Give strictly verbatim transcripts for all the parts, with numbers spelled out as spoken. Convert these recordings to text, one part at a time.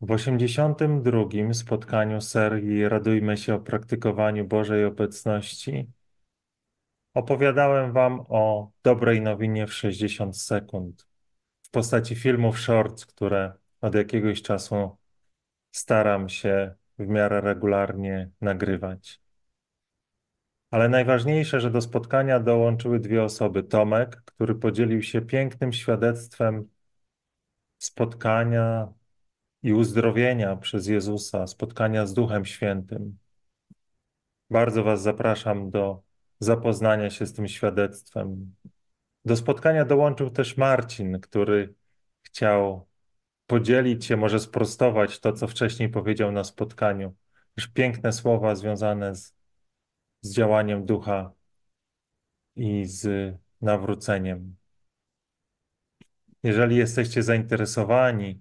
W osiemdziesiątym drugim spotkaniu serii Radujmy się o praktykowaniu Bożej Obecności opowiadałem Wam o dobrej nowinie w sześćdziesiąt sekund w postaci filmów shorts, które od jakiegoś czasu staram się w miarę regularnie nagrywać. Ale najważniejsze, że do spotkania dołączyły dwie osoby. Tomek, który podzielił się pięknym świadectwem spotkania i uzdrowienia przez Jezusa, spotkania z Duchem Świętym. Bardzo Was zapraszam do zapoznania się z tym świadectwem. Do spotkania dołączył też Marcin, który chciał podzielić się, może sprostować to, co wcześniej powiedział na spotkaniu. Już piękne słowa związane z, z działaniem Ducha i z nawróceniem. Jeżeli jesteście zainteresowani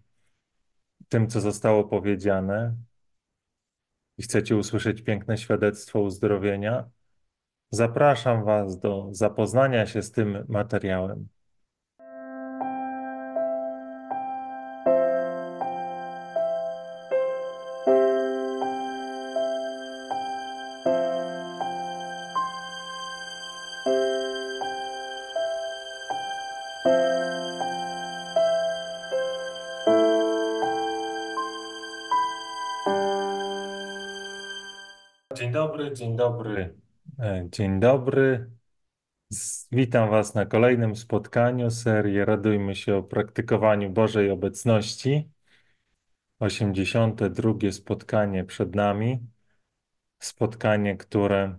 tym, co zostało powiedziane i chcecie usłyszeć piękne świadectwo uzdrowienia, zapraszam Was do zapoznania się z tym materiałem. Dzień dobry, dzień dobry, dzień dobry. Witam Was na kolejnym spotkaniu serii Radujmy się o praktykowaniu Bożej Obecności. osiemdziesiąte drugie spotkanie przed nami. Spotkanie, które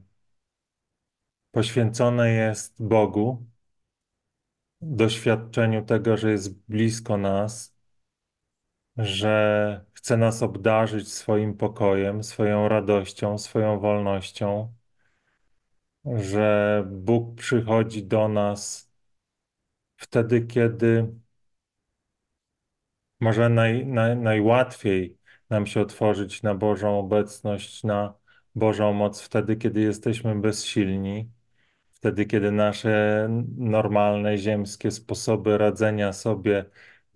poświęcone jest Bogu, doświadczeniu tego, że jest blisko nas, że chce nas obdarzyć swoim pokojem, swoją radością, swoją wolnością, że Bóg przychodzi do nas wtedy, kiedy może naj, naj, najłatwiej nam się otworzyć na Bożą obecność, na Bożą moc, wtedy, kiedy jesteśmy bezsilni, wtedy, kiedy nasze normalne, ziemskie sposoby radzenia sobie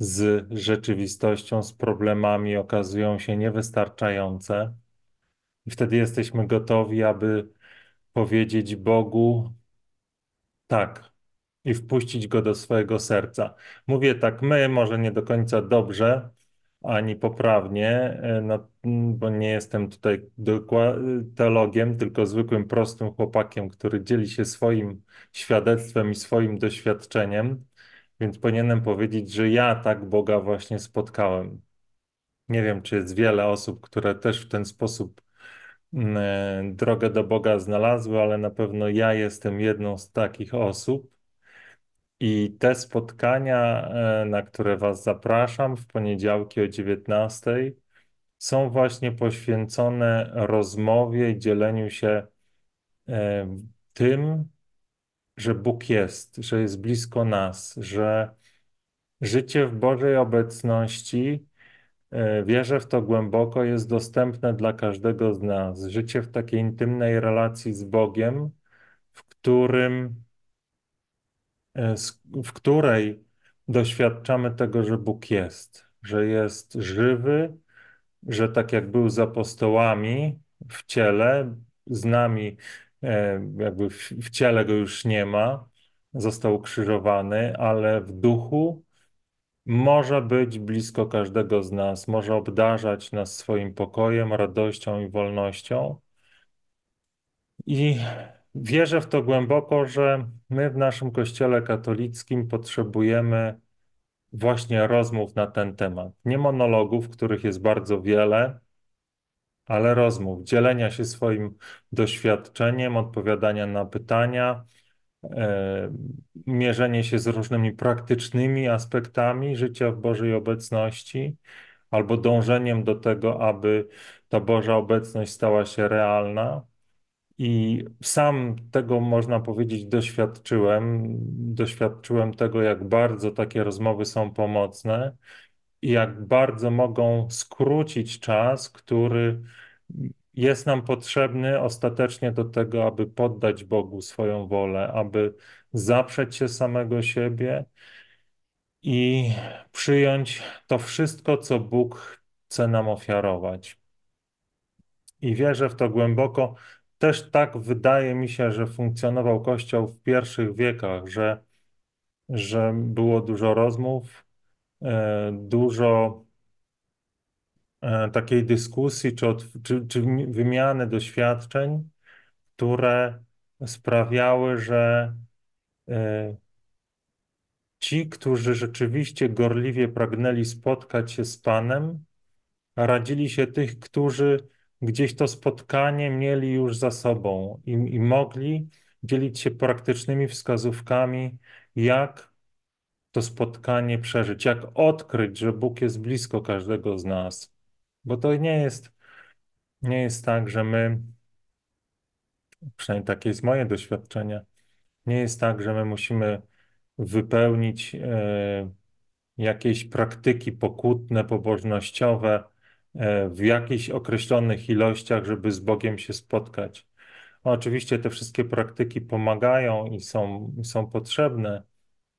z rzeczywistością, z problemami okazują się niewystarczające. I wtedy jesteśmy gotowi, aby powiedzieć Bogu tak i wpuścić Go do swojego serca. Mówię tak my, może nie do końca dobrze, ani poprawnie, no, bo nie jestem tutaj teologiem, tylko zwykłym, prostym chłopakiem, który dzieli się swoim świadectwem i swoim doświadczeniem. Więc powinienem powiedzieć, że ja tak Boga właśnie spotkałem. Nie wiem, czy jest wiele osób, które też w ten sposób drogę do Boga znalazły, ale na pewno ja jestem jedną z takich osób. I te spotkania, na które Was zapraszam w poniedziałki o dziewiętnastej, są właśnie poświęcone rozmowie i dzieleniu się tym, że Bóg jest, że jest blisko nas, że życie w Bożej obecności, wierzę w to głęboko, jest dostępne dla każdego z nas. Życie w takiej intymnej relacji z Bogiem, w którym, w której doświadczamy tego, że Bóg jest, że jest żywy, że tak jak był z apostołami w ciele, z nami jakby w, w ciele Go już nie ma, został ukrzyżowany, ale w duchu może być blisko każdego z nas, może obdarzać nas swoim pokojem, radością i wolnością. I wierzę w to głęboko, że my w naszym Kościele katolickim potrzebujemy właśnie rozmów na ten temat. Nie monologów, których jest bardzo wiele, ale rozmów, dzielenia się swoim doświadczeniem, odpowiadania na pytania, yy, mierzenie się z różnymi praktycznymi aspektami życia w Bożej obecności albo dążeniem do tego, aby ta Boża obecność stała się realna. I sam tego, można powiedzieć, doświadczyłem. Doświadczyłem tego, jak bardzo takie rozmowy są pomocne i jak bardzo mogą skrócić czas, który jest nam potrzebny ostatecznie do tego, aby poddać Bogu swoją wolę, aby zaprzeć się samego siebie i przyjąć to wszystko, co Bóg chce nam ofiarować. I wierzę w to głęboko. Też tak wydaje mi się, że funkcjonował Kościół w pierwszych wiekach, że, że było dużo rozmów, dużo takiej dyskusji czy, od, czy, czy wymiany doświadczeń, które sprawiały, że ci, którzy rzeczywiście gorliwie pragnęli spotkać się z Panem, radzili się tych, którzy gdzieś to spotkanie mieli już za sobą i, i mogli dzielić się praktycznymi wskazówkami, jak to spotkanie przeżyć, jak odkryć, że Bóg jest blisko każdego z nas. Bo to nie jest, nie jest tak, że my, przynajmniej takie jest moje doświadczenie, nie jest tak, że my musimy wypełnić y, jakieś praktyki pokutne, pobożnościowe y, w jakichś określonych ilościach, żeby z Bogiem się spotkać. Oczywiście te wszystkie praktyki pomagają i są, są potrzebne,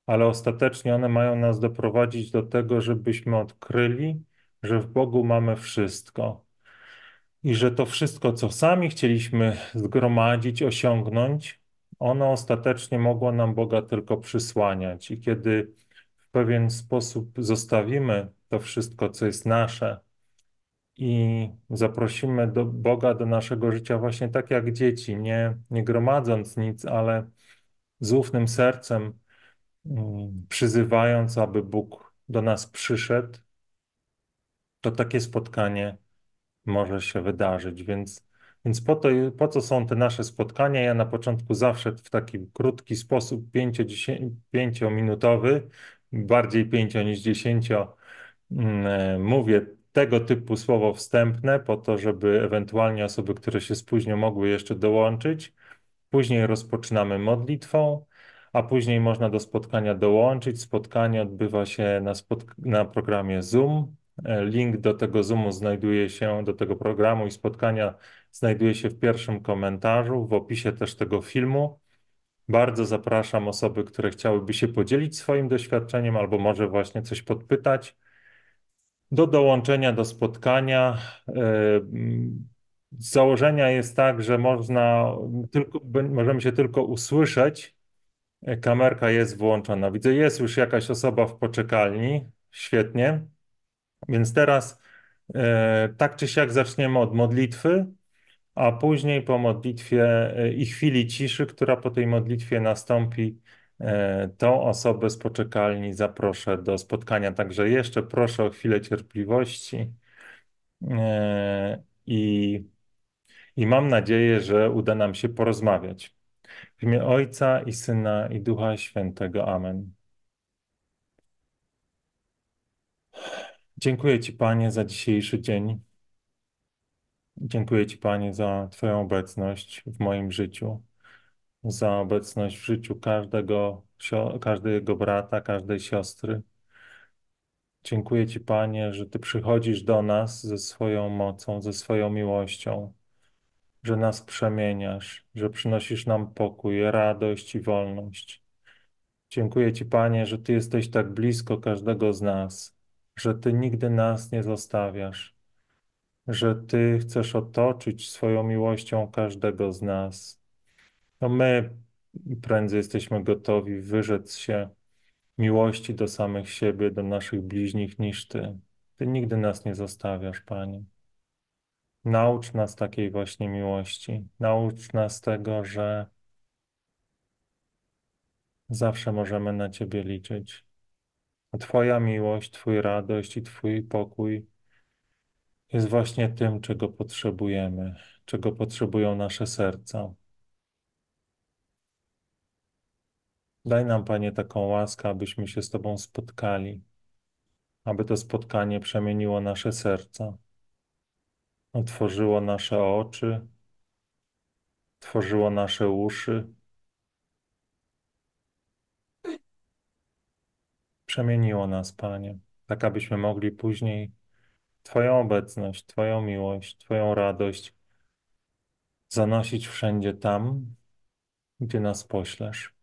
ale ostatecznie one mają nas doprowadzić do tego, żebyśmy odkryli, że w Bogu mamy wszystko i że to wszystko, co sami chcieliśmy zgromadzić, osiągnąć, ono ostatecznie mogło nam Boga tylko przysłaniać. I kiedy w pewien sposób zostawimy to wszystko, co jest nasze i zaprosimy do Boga do naszego życia właśnie tak jak dzieci, nie, nie gromadząc nic, ale z ufnym sercem przyzywając, aby Bóg do nas przyszedł, to takie spotkanie może się wydarzyć, więc Więc po, to, po co są te nasze spotkania? Ja na początku zawsze w taki krótki sposób, pięciominutowy, bardziej pięcio niż dziesięcio, mówię tego typu słowo wstępne po to, żeby ewentualnie osoby, które się spóźnią, mogły jeszcze dołączyć. Później rozpoczynamy modlitwą, a później można do spotkania dołączyć. Spotkanie odbywa się na, spotk na programie Zoom. Link do tego Zoomu znajduje się, do tego programu i spotkania znajduje się w pierwszym komentarzu, w opisie też tego filmu. Bardzo zapraszam osoby, które chciałyby się podzielić swoim doświadczeniem albo może właśnie coś podpytać, do dołączenia do spotkania. Z założenia jest tak, że można tylko, możemy się tylko usłyszeć. Kamerka jest włączona. Widzę, jest już jakaś osoba w poczekalni. Świetnie. Więc teraz e, tak czy siak zaczniemy od modlitwy, a później po modlitwie e, i chwili ciszy, która po tej modlitwie nastąpi, e, tą osobę z poczekalni zaproszę do spotkania. Także jeszcze proszę o chwilę cierpliwości e, i, i mam nadzieję, że uda nam się porozmawiać. W imię Ojca i Syna i Ducha Świętego. Amen. Dziękuję Ci, Panie, za dzisiejszy dzień. Dziękuję Ci, Panie, za Twoją obecność w moim życiu, za obecność w życiu każdego, każdego brata, każdej siostry. Dziękuję Ci, Panie, że Ty przychodzisz do nas ze swoją mocą, ze swoją miłością, że nas przemieniasz, że przynosisz nam pokój, radość i wolność. Dziękuję Ci, Panie, że Ty jesteś tak blisko każdego z nas, że Ty nigdy nas nie zostawiasz, że Ty chcesz otoczyć swoją miłością każdego z nas. To my prędzej jesteśmy gotowi wyrzec się miłości do samych siebie, do naszych bliźnich niż Ty. Ty nigdy nas nie zostawiasz, Panie. Naucz nas takiej właśnie miłości. Naucz nas tego, że zawsze możemy na Ciebie liczyć. Twoja miłość, Twój radość i Twój pokój jest właśnie tym, czego potrzebujemy, czego potrzebują nasze serca. Daj nam, Panie, taką łaskę, abyśmy się z Tobą spotkali, aby to spotkanie przemieniło nasze serca, otworzyło nasze oczy, otworzyło nasze uszy, przemieniło nas, Panie, tak abyśmy mogli później Twoją obecność, Twoją miłość, Twoją radość zanosić wszędzie tam, gdzie nas poślesz.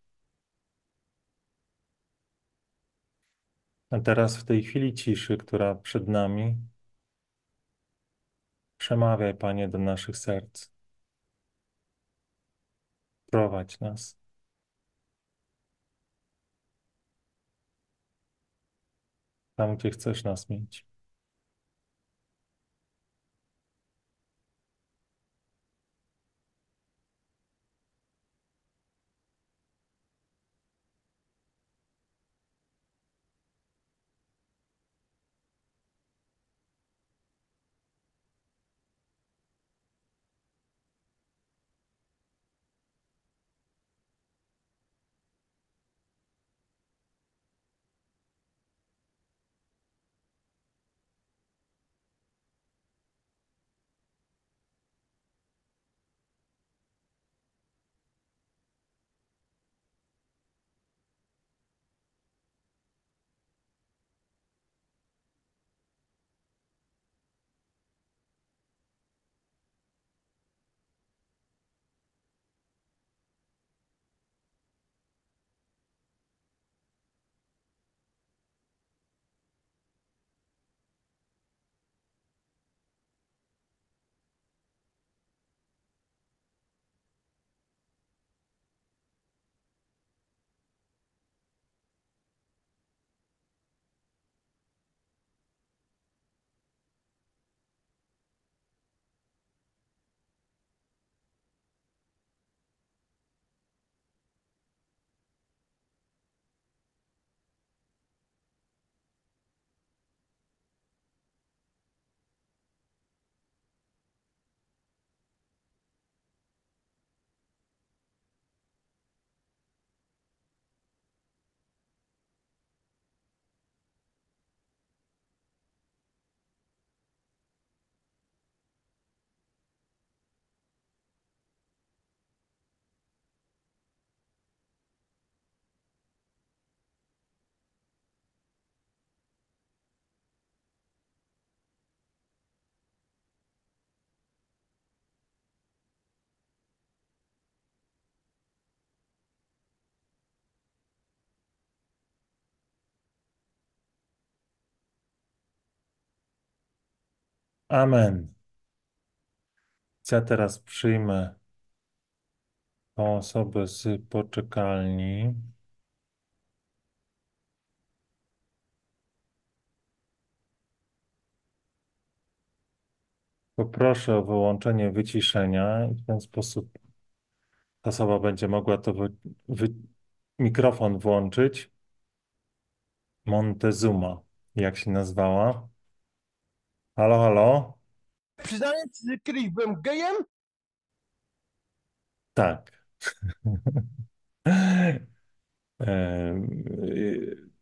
A teraz w tej chwili ciszy, która przed nami, Przemawiaj, Panie, do naszych serc. Prowadź nas. Tam, gdzie chcesz nas mieć. Amen. Ja teraz przyjmę tą osobę z poczekalni. Poproszę o wyłączenie wyciszenia i w ten sposób ta osoba będzie mogła to wy... Wy... mikrofon włączyć. Montezuma, jak się nazwała. Halo, halo? Przyznaję, że kiedyś byłem gejem? Tak.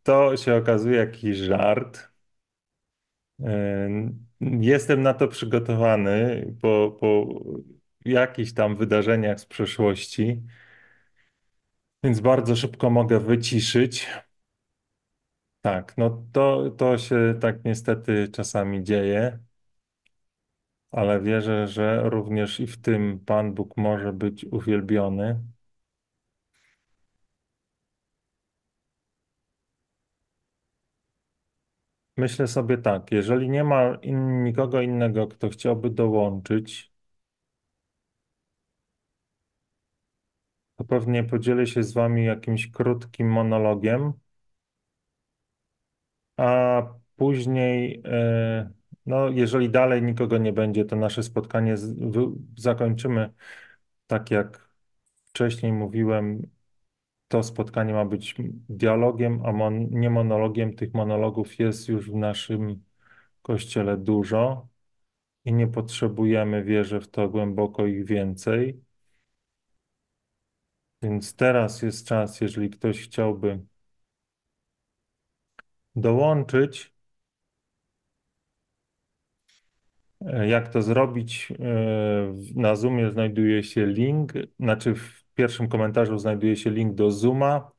To się okazuje jakiś żart. Jestem na to przygotowany po, po jakichś tam wydarzeniach z przeszłości, więc bardzo szybko mogę wyciszyć. Tak, no to, to się tak niestety czasami dzieje, ale wierzę, że również i w tym Pan Bóg może być uwielbiony. Myślę sobie tak, jeżeli nie ma in, nikogo innego, kto chciałby dołączyć, to pewnie podzielę się z Wami jakimś krótkim monologiem. A później, no jeżeli dalej nikogo nie będzie, to nasze spotkanie zakończymy. Tak jak wcześniej mówiłem, to spotkanie ma być dialogiem, a mon- nie monologiem. Tych monologów jest już w naszym kościele dużo i nie potrzebujemy, wierzę w to głęboko, ich więcej. Więc teraz jest czas, jeżeli ktoś chciałby dołączyć. Jak to zrobić? Na Zoomie znajduje się link, znaczy w pierwszym komentarzu znajduje się link do Zooma,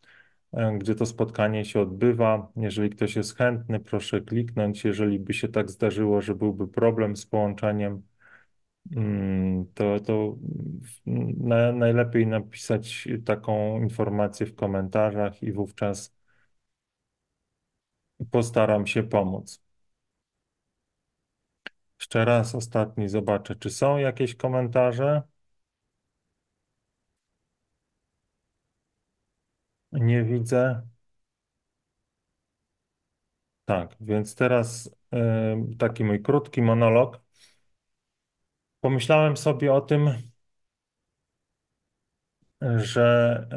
gdzie to spotkanie się odbywa. Jeżeli ktoś jest chętny, proszę kliknąć. Jeżeli by się tak zdarzyło, że byłby problem z połączeniem, to, to na, najlepiej napisać taką informację w komentarzach i wówczas postaram się pomóc. Jeszcze raz ostatni zobaczę, czy są jakieś komentarze. Nie widzę. Tak, więc teraz taki mój krótki monolog. Pomyślałem sobie o tym, że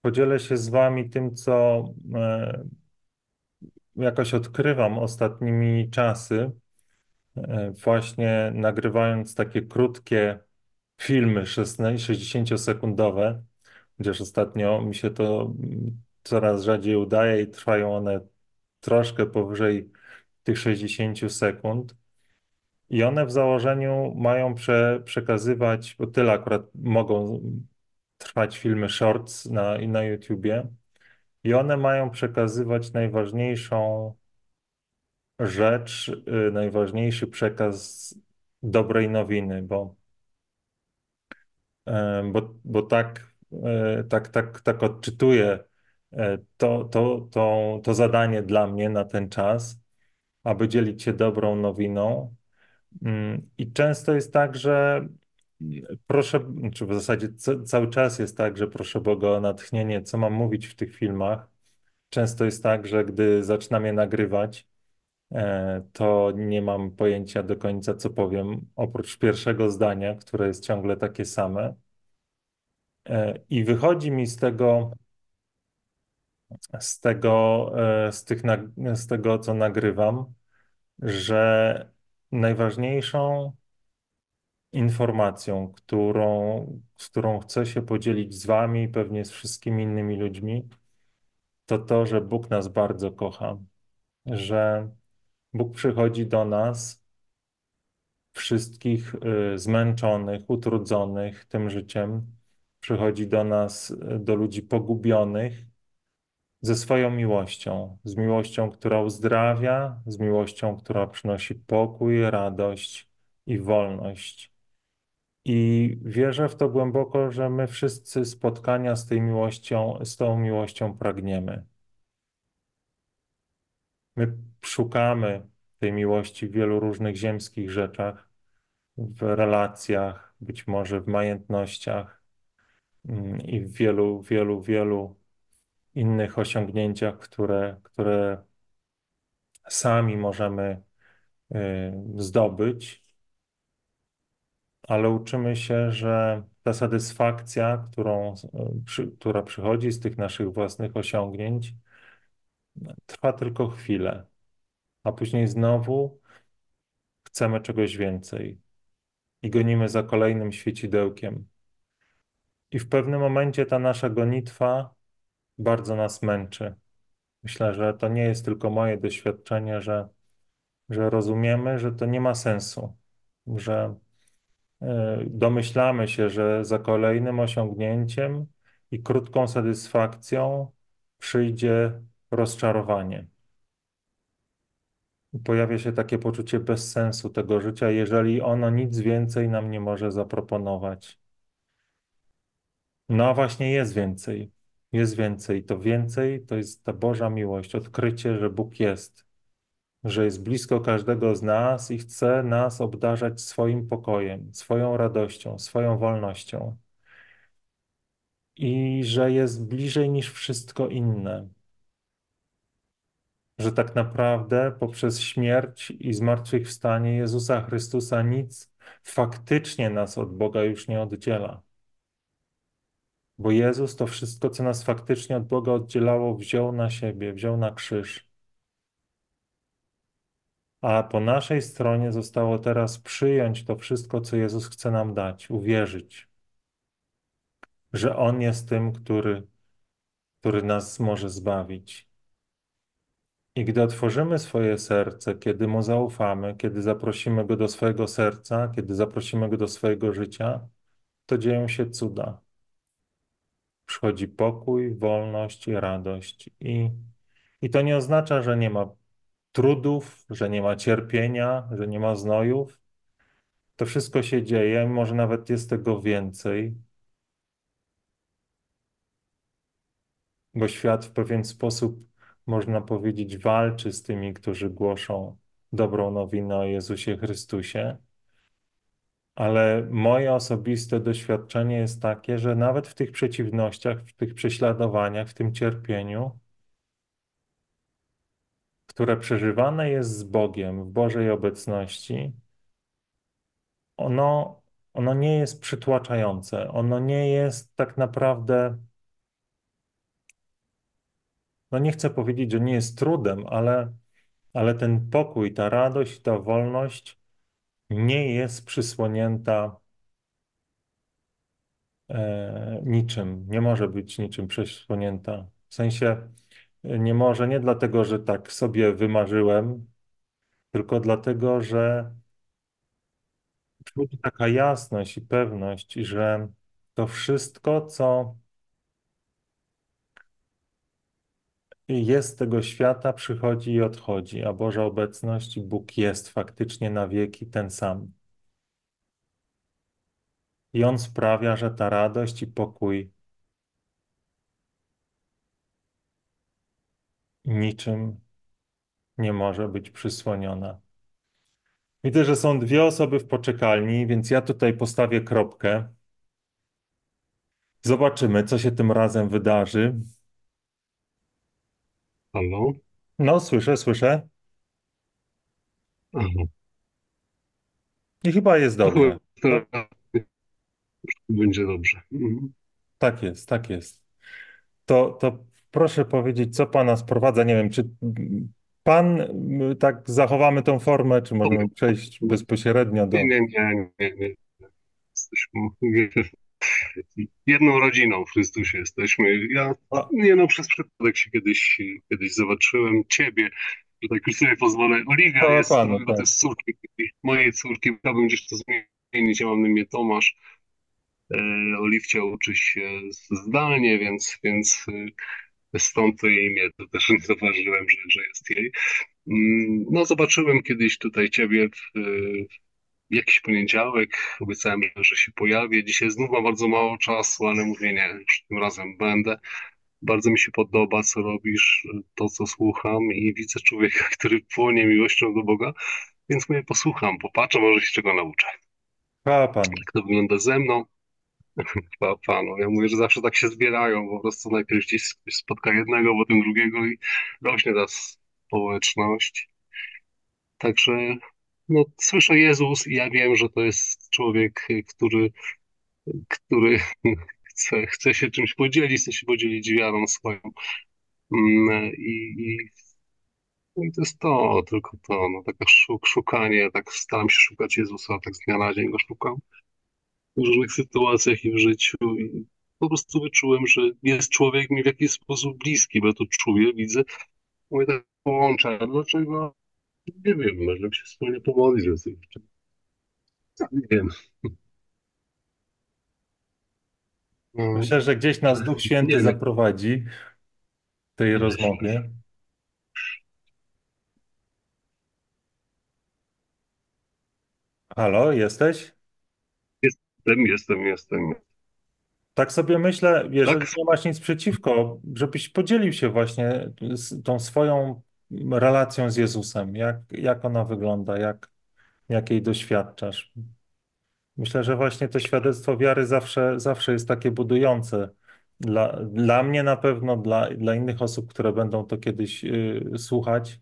podzielę się z wami tym, co jakoś odkrywam ostatnimi czasy, właśnie nagrywając takie krótkie filmy sześćdziesięciosekundowe, chociaż ostatnio mi się to coraz rzadziej udaje i trwają one troszkę powyżej tych sześćdziesięciu sekund. I one w założeniu mają prze, przekazywać, bo tyle akurat mogą trwać filmy shorts na, na YouTubie, i one mają przekazywać najważniejszą rzecz, yy, najważniejszy przekaz dobrej nowiny, bo, yy, bo, bo tak, yy, tak, tak, tak odczytuję to, to, to, to zadanie dla mnie na ten czas, aby dzielić się dobrą nowiną. I często jest tak, że proszę, czy w zasadzie cały czas jest tak, że proszę Boga o natchnienie, co mam mówić w tych filmach. Często jest tak, że gdy zaczynam je nagrywać, to nie mam pojęcia do końca, co powiem, oprócz pierwszego zdania, które jest ciągle takie same. I wychodzi mi z tego, z tego, z tych, z tego, co nagrywam, że najważniejszą informacją, którą, z którą chcę się podzielić z wami, pewnie z wszystkimi innymi ludźmi, to to, że Bóg nas bardzo kocha, że Bóg przychodzi do nas wszystkich zmęczonych, utrudzonych tym życiem, przychodzi do nas, do ludzi pogubionych ze swoją miłością, z miłością, która uzdrawia, z miłością, która przynosi pokój, radość i wolność. I wierzę w to głęboko, że my wszyscy spotkania z, tej miłością, z tą miłością pragniemy. My szukamy tej miłości w wielu różnych ziemskich rzeczach, w relacjach, być może w majątnościach i w wielu, wielu, wielu innych osiągnięciach, które, które sami możemy y, zdobyć, ale uczymy się, że ta satysfakcja, którą, przy, która przychodzi z tych naszych własnych osiągnięć, trwa tylko chwilę, a później znowu chcemy czegoś więcej i gonimy za kolejnym świecidełkiem. I w pewnym momencie ta nasza gonitwa bardzo nas męczy. Myślę, że to nie jest tylko moje doświadczenie, że, że rozumiemy, że to nie ma sensu, że y, domyślamy się, że za kolejnym osiągnięciem i krótką satysfakcją przyjdzie rozczarowanie. Pojawia się takie poczucie bezsensu tego życia, jeżeli ono nic więcej nam nie może zaproponować. No a właśnie jest więcej. Jest więcej. To więcej to jest ta Boża miłość, odkrycie, że Bóg jest, że jest blisko każdego z nas i chce nas obdarzać swoim pokojem, swoją radością, swoją wolnością. I że jest bliżej niż wszystko inne. Że tak naprawdę poprzez śmierć i zmartwychwstanie Jezusa Chrystusa nic faktycznie nas od Boga już nie oddziela. Bo Jezus to wszystko, co nas faktycznie od Boga oddzielało, wziął na siebie, wziął na krzyż. A po naszej stronie zostało teraz przyjąć to wszystko, co Jezus chce nam dać, uwierzyć, że On jest tym, który, który nas może zbawić. I gdy otworzymy swoje serce, kiedy Mu zaufamy, kiedy zaprosimy Go do swojego serca, kiedy zaprosimy Go do swojego życia, to dzieją się cuda. Przychodzi pokój, wolność i radość. I, I to nie oznacza, że nie ma trudów, że nie ma cierpienia, że nie ma znojów. To wszystko się dzieje, może nawet jest tego więcej. Bo świat w pewien sposób, można powiedzieć, walczy z tymi, którzy głoszą dobrą nowinę o Jezusie Chrystusie, ale moje osobiste doświadczenie jest takie, że nawet w tych przeciwnościach, w tych prześladowaniach, w tym cierpieniu, które przeżywane jest z Bogiem w Bożej obecności, ono, ono nie jest przytłaczające, ono nie jest tak naprawdę, no nie chcę powiedzieć, że nie jest trudem, ale, ale ten pokój, ta radość, ta wolność nie jest przysłonięta e, niczym, nie może być niczym przysłonięta. W sensie nie może, nie dlatego, że tak sobie wymarzyłem, tylko dlatego, że przychodzi taka jasność i pewność, że to wszystko, co jest z tego świata, przychodzi i odchodzi, a Boża obecność i Bóg jest faktycznie na wieki ten sam. I On sprawia, że ta radość i pokój niczym nie może być przysłoniona. Widzę, że są dwie osoby w poczekalni, więc ja tutaj postawię kropkę. Zobaczymy, co się tym razem wydarzy. Halo? No, słyszę, słyszę. Aha. I chyba jest dobrze. Będzie dobrze. Mhm. Tak jest, tak jest. To, to proszę powiedzieć, co Pana sprowadza. Nie wiem, czy Pan, tak zachowamy tą formę, czy możemy przejść bezpośrednio do... Nie, nie, nie, nie, nie. Jesteśmy jedną rodziną w Chrystusie jesteśmy. Ja nie no, przez przypadek się kiedyś, kiedyś zobaczyłem Ciebie, że tak już sobie pozwolę. Oliwia jest, panu, tak. To jest córki mojej córki. Chciałbym gdzieś to zmienić. Ja mam na imię Tomasz. E, Oliwcia uczy się zdalnie, więc... więc stąd to jej imię, to też zauważyłem, że, że jest jej. No zobaczyłem kiedyś tutaj Ciebie w, w jakiś poniedziałek, obiecałem, że się pojawię. Dzisiaj znów mam bardzo mało czasu, ale mówię nie, już tym razem będę. Bardzo mi się podoba, co robisz, to co słucham i widzę człowieka, który płonie miłością do Boga, więc mówię posłucham, popatrzę, może się czego nauczę. A, pan. Jak to wygląda ze mną. Chwała Panu. Ja mówię, że zawsze tak się zbierają, po prostu najpierw gdzieś spotka jednego, potem drugiego i rośnie ta społeczność. Także no, słyszę Jezus i ja wiem, że to jest człowiek, który, który chce, chce się czymś podzielić, chce się podzielić wiarą swoją. I, i, no i to jest to, tylko to, no takie szukanie, tak staram się szukać Jezusa, tak z dnia na dzień go szukam. W różnych sytuacjach i w życiu. I po prostu wyczułem, że jest człowiek mi w jakiś sposób bliski, bo ja to czuję, widzę. Mówię tak, połączę. Dlaczego? Nie wiem, może się wspólnie pomodlić. Nie wiem. Myślę, że gdzieś nas Duch Święty zaprowadzi w tej rozmowie. Halo, jesteś? Jestem, jestem, jestem. Tak sobie myślę, jeżeli tak? Nie masz nic przeciwko, żebyś podzielił się właśnie z tą swoją relacją z Jezusem. Jak, jak ona wygląda, jak, jak jej doświadczasz. Myślę, że właśnie to świadectwo wiary zawsze, zawsze jest takie budujące. Dla, dla mnie na pewno, dla, dla innych osób, które będą to kiedyś yy, słuchać,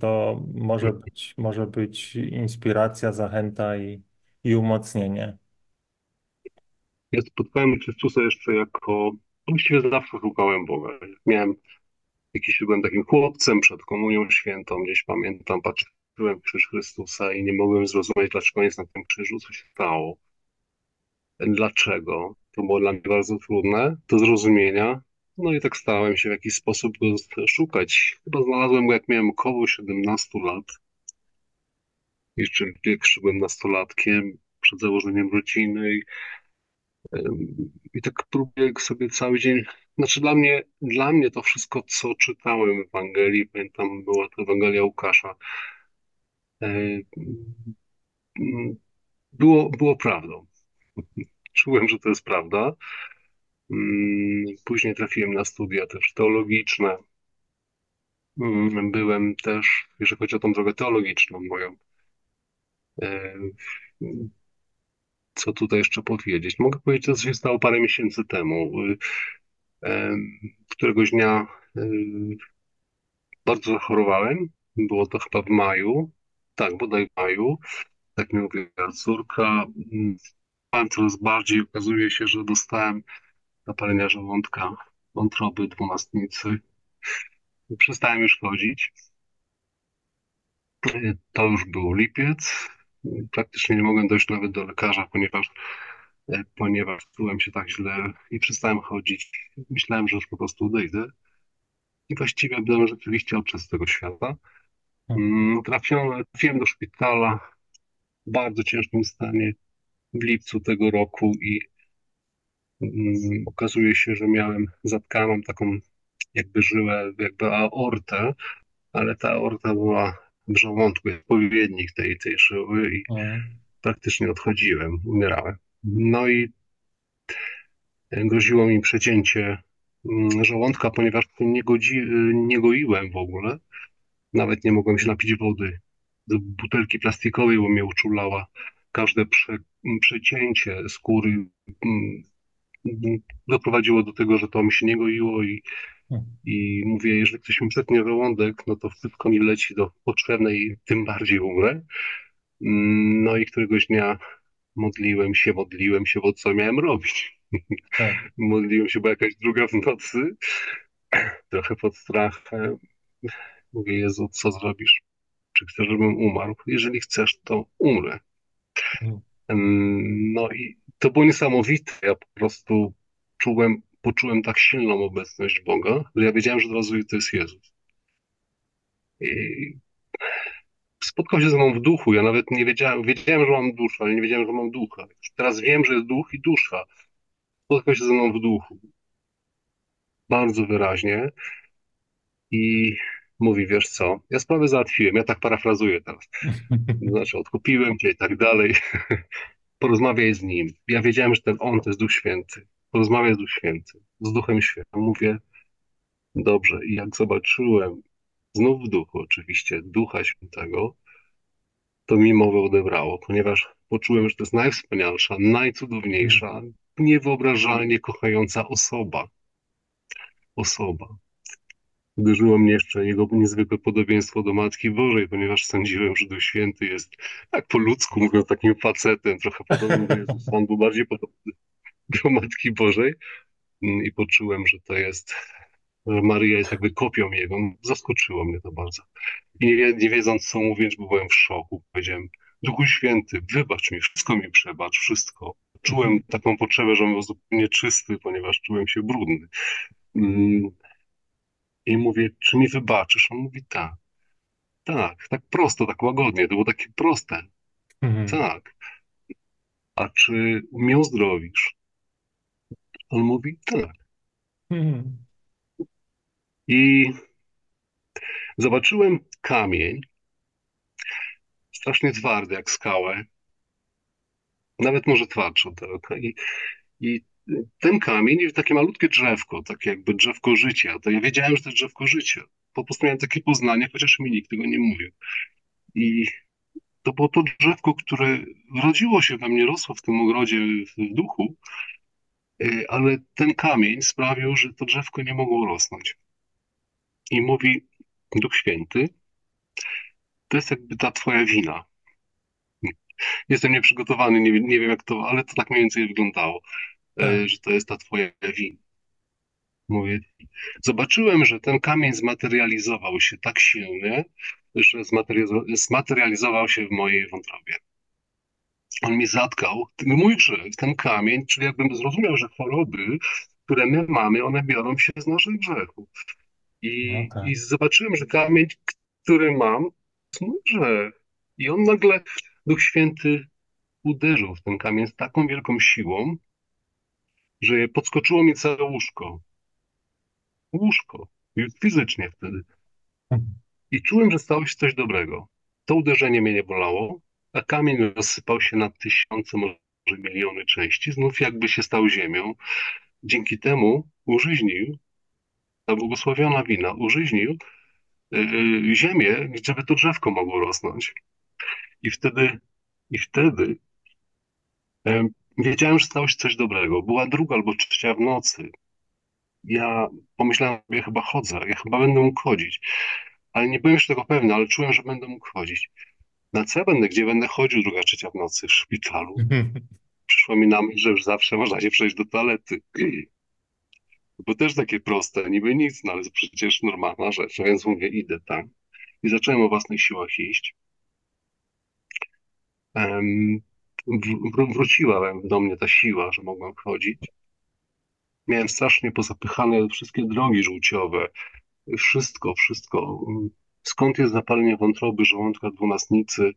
to może być, może być inspiracja, zachęta i, i umocnienie. Ja spotkałem Chrystusa jeszcze jako... Właściwie zawsze szukałem Boga. Miałem jakiś... Byłem takim chłopcem przed Komunią Świętą. Gdzieś pamiętam, patrzyłem w krzyż Chrystusa i nie mogłem zrozumieć, dlaczego jest na tym krzyżu, co się stało. Dlaczego? To było dla mnie bardzo trudne do zrozumienia. No i tak starałem się w jakiś sposób go szukać. Chyba znalazłem go, jak miałem około siedemnastu lat. Jeszcze większy byłem nastolatkiem przed założeniem rodziny i, i tak próbuję sobie cały dzień, znaczy dla mnie, dla mnie to wszystko, co czytałem w Ewangelii, pamiętam była to Ewangelia Łukasza, było, było prawdą. Czułem, że to jest prawda. Później trafiłem na studia też teologiczne. byłem też, jeżeli chodzi o tą drogę teologiczną moją. Co tutaj jeszcze powiedzieć? Mogę powiedzieć, co się stało parę miesięcy temu. Któregoś dnia bardzo zachorowałem. Było to chyba w maju. Tak, bodaj w maju. Tak mi mówiła córka. Coraz bardziej okazuje się, że dostałem zapalenia żołądka, wątroby, dwunastnicy. Przestałem już chodzić. To już był lipiec. Praktycznie nie mogłem dojść nawet do lekarza, ponieważ, ponieważ czułem się tak źle i przestałem chodzić. Myślałem, że już po prostu odejdę. I właściwie byłem rzeczywiście odczas z tego świata. Trafiłem, trafiłem do szpitala w bardzo ciężkim stanie w lipcu tego roku i mm, okazuje się, że miałem zatkaną taką jakby żyłę, jakby aortę, ale ta aorta była w żołądku, odpowiednik tej, tej szyły i mm. praktycznie odchodziłem, umierałem. No i groziło mi przecięcie żołądka, ponieważ nie, godzi, nie goiłem w ogóle. Nawet nie mogłem się napić wody do butelki plastikowej, bo mnie uczulała. Każde prze, przecięcie skóry m, m, doprowadziło do tego, że to mi się nie goiło i, mhm. i mówię, jeżeli ktoś mi przetnie żołądek, no to wszystko mi leci do potrzebnej i tym bardziej umrę. No i któregoś dnia modliłem się, modliłem się, bo co miałem robić? Tak. Modliłem się, bo jakaś druga w nocy, trochę pod strachem. Mówię, Jezu, co zrobisz? Czy chcesz, żebym umarł? Jeżeli chcesz, to umrę. No i to było niesamowite. Ja po prostu czułem, poczułem tak silną obecność Boga, że ja wiedziałem, że od razu to jest Jezus. I spotkał się ze mną w duchu. Ja nawet nie wiedziałem, wiedziałem, że mam duszę, ale nie wiedziałem, że mam ducha. Teraz wiem, że jest duch i dusza. Spotkał się ze mną w duchu. Bardzo wyraźnie. I mówi, wiesz co, ja sprawę załatwiłem, ja tak parafrazuję teraz. Znaczy, odkupiłem cię i tak dalej. Porozmawiaj z nim. Ja wiedziałem, że ten on to jest Duch Święty. Porozmawiaj z Duch Święty, z Duchem Świętym. Mówię, dobrze. I jak zobaczyłem, znów w duchu oczywiście, Ducha Świętego, to mi mowę odebrało, ponieważ poczułem, że to jest najwspanialsza, najcudowniejsza, niewyobrażalnie kochająca osoba. Osoba. Uderzyło mnie jeszcze jego niezwykłe podobieństwo do Matki Bożej, ponieważ sądziłem, że Duch Święty jest tak po ludzku, mówiąc takim facetem, trochę podobny do Jezusa. On był bardziej podobny do Matki Bożej i poczułem, że to jest, że Maryja jest jakby kopią jego. Zaskoczyło mnie to bardzo. I nie, nie wiedząc, co mówić, bo byłem w szoku. Powiedziałem, Duchu Święty, wybacz mi, wszystko mi przebacz, wszystko. Czułem taką potrzebę, żebym był zupełnie czysty, ponieważ czułem się brudny. I mówię, czy mi wybaczysz? On mówi, tak. Tak, tak prosto, tak łagodnie. To było takie proste. Mhm. Tak. A czy mnie uzdrowisz? On mówi, tak. Mhm. I zobaczyłem kamień, strasznie twardy jak skałę. Nawet może twardszy. Tak? I, i ten kamień i takie malutkie drzewko, takie jakby drzewko życia. To ja wiedziałem, że to jest drzewko życia. Po prostu miałem takie poznanie, chociaż mi nikt tego nie mówił. I to było to drzewko, które rodziło się we mnie, rosło w tym ogrodzie w duchu, ale ten kamień sprawił, że to drzewko nie mogło rosnąć. I mówi Duch Święty, to jest jakby ta twoja wina. Jestem nieprzygotowany, nie, nie wiem jak to, ale to tak mniej więcej wyglądało. Że to jest ta twoja wina. Mówię, zobaczyłem, że ten kamień zmaterializował się tak silnie, że zmaterializował się w mojej wątrobie. On mi zatkał mój grzech, ten kamień, czyli jakbym zrozumiał, że choroby, które my mamy, one biorą się z naszych grzechów. I, okay. I zobaczyłem, że kamień, który mam, jest mój grzech. I on nagle, Duch Święty uderzył w ten kamień z taką wielką siłą, że podskoczyło mi całe łóżko. Łóżko. Już fizycznie wtedy. I czułem, że stało się coś dobrego. To uderzenie mnie nie bolało, a kamień rozsypał się na tysiące, może miliony części. Znów jakby się stał ziemią. Dzięki temu użyźnił, ta błogosławiona wina użyźnił ziemię, gdzie by to drzewko mogło rosnąć. I wtedy, i wtedy wiedziałem, że stało się coś dobrego. Była druga albo trzecia w nocy. Ja pomyślałem, ja chyba chodzę, ja chyba będę mógł chodzić. Ale nie byłem jeszcze tego pewny, ale czułem, że będę mógł chodzić. Na co ja będę, gdzie będę chodził druga, trzecia w nocy w szpitalu? Przyszło mi na myśl, że już zawsze można się przejść do toalety. Bo też takie proste, niby nic, no ale przecież normalna rzecz. Więc mówię, idę tam. I zacząłem o własnych siłach iść. Wr- wróciła do mnie ta siła, że mogłem chodzić. Miałem strasznie pozapychane wszystkie drogi żółciowe. Wszystko, wszystko. Skąd jest zapalenie wątroby, żołądka, dwunastnicy?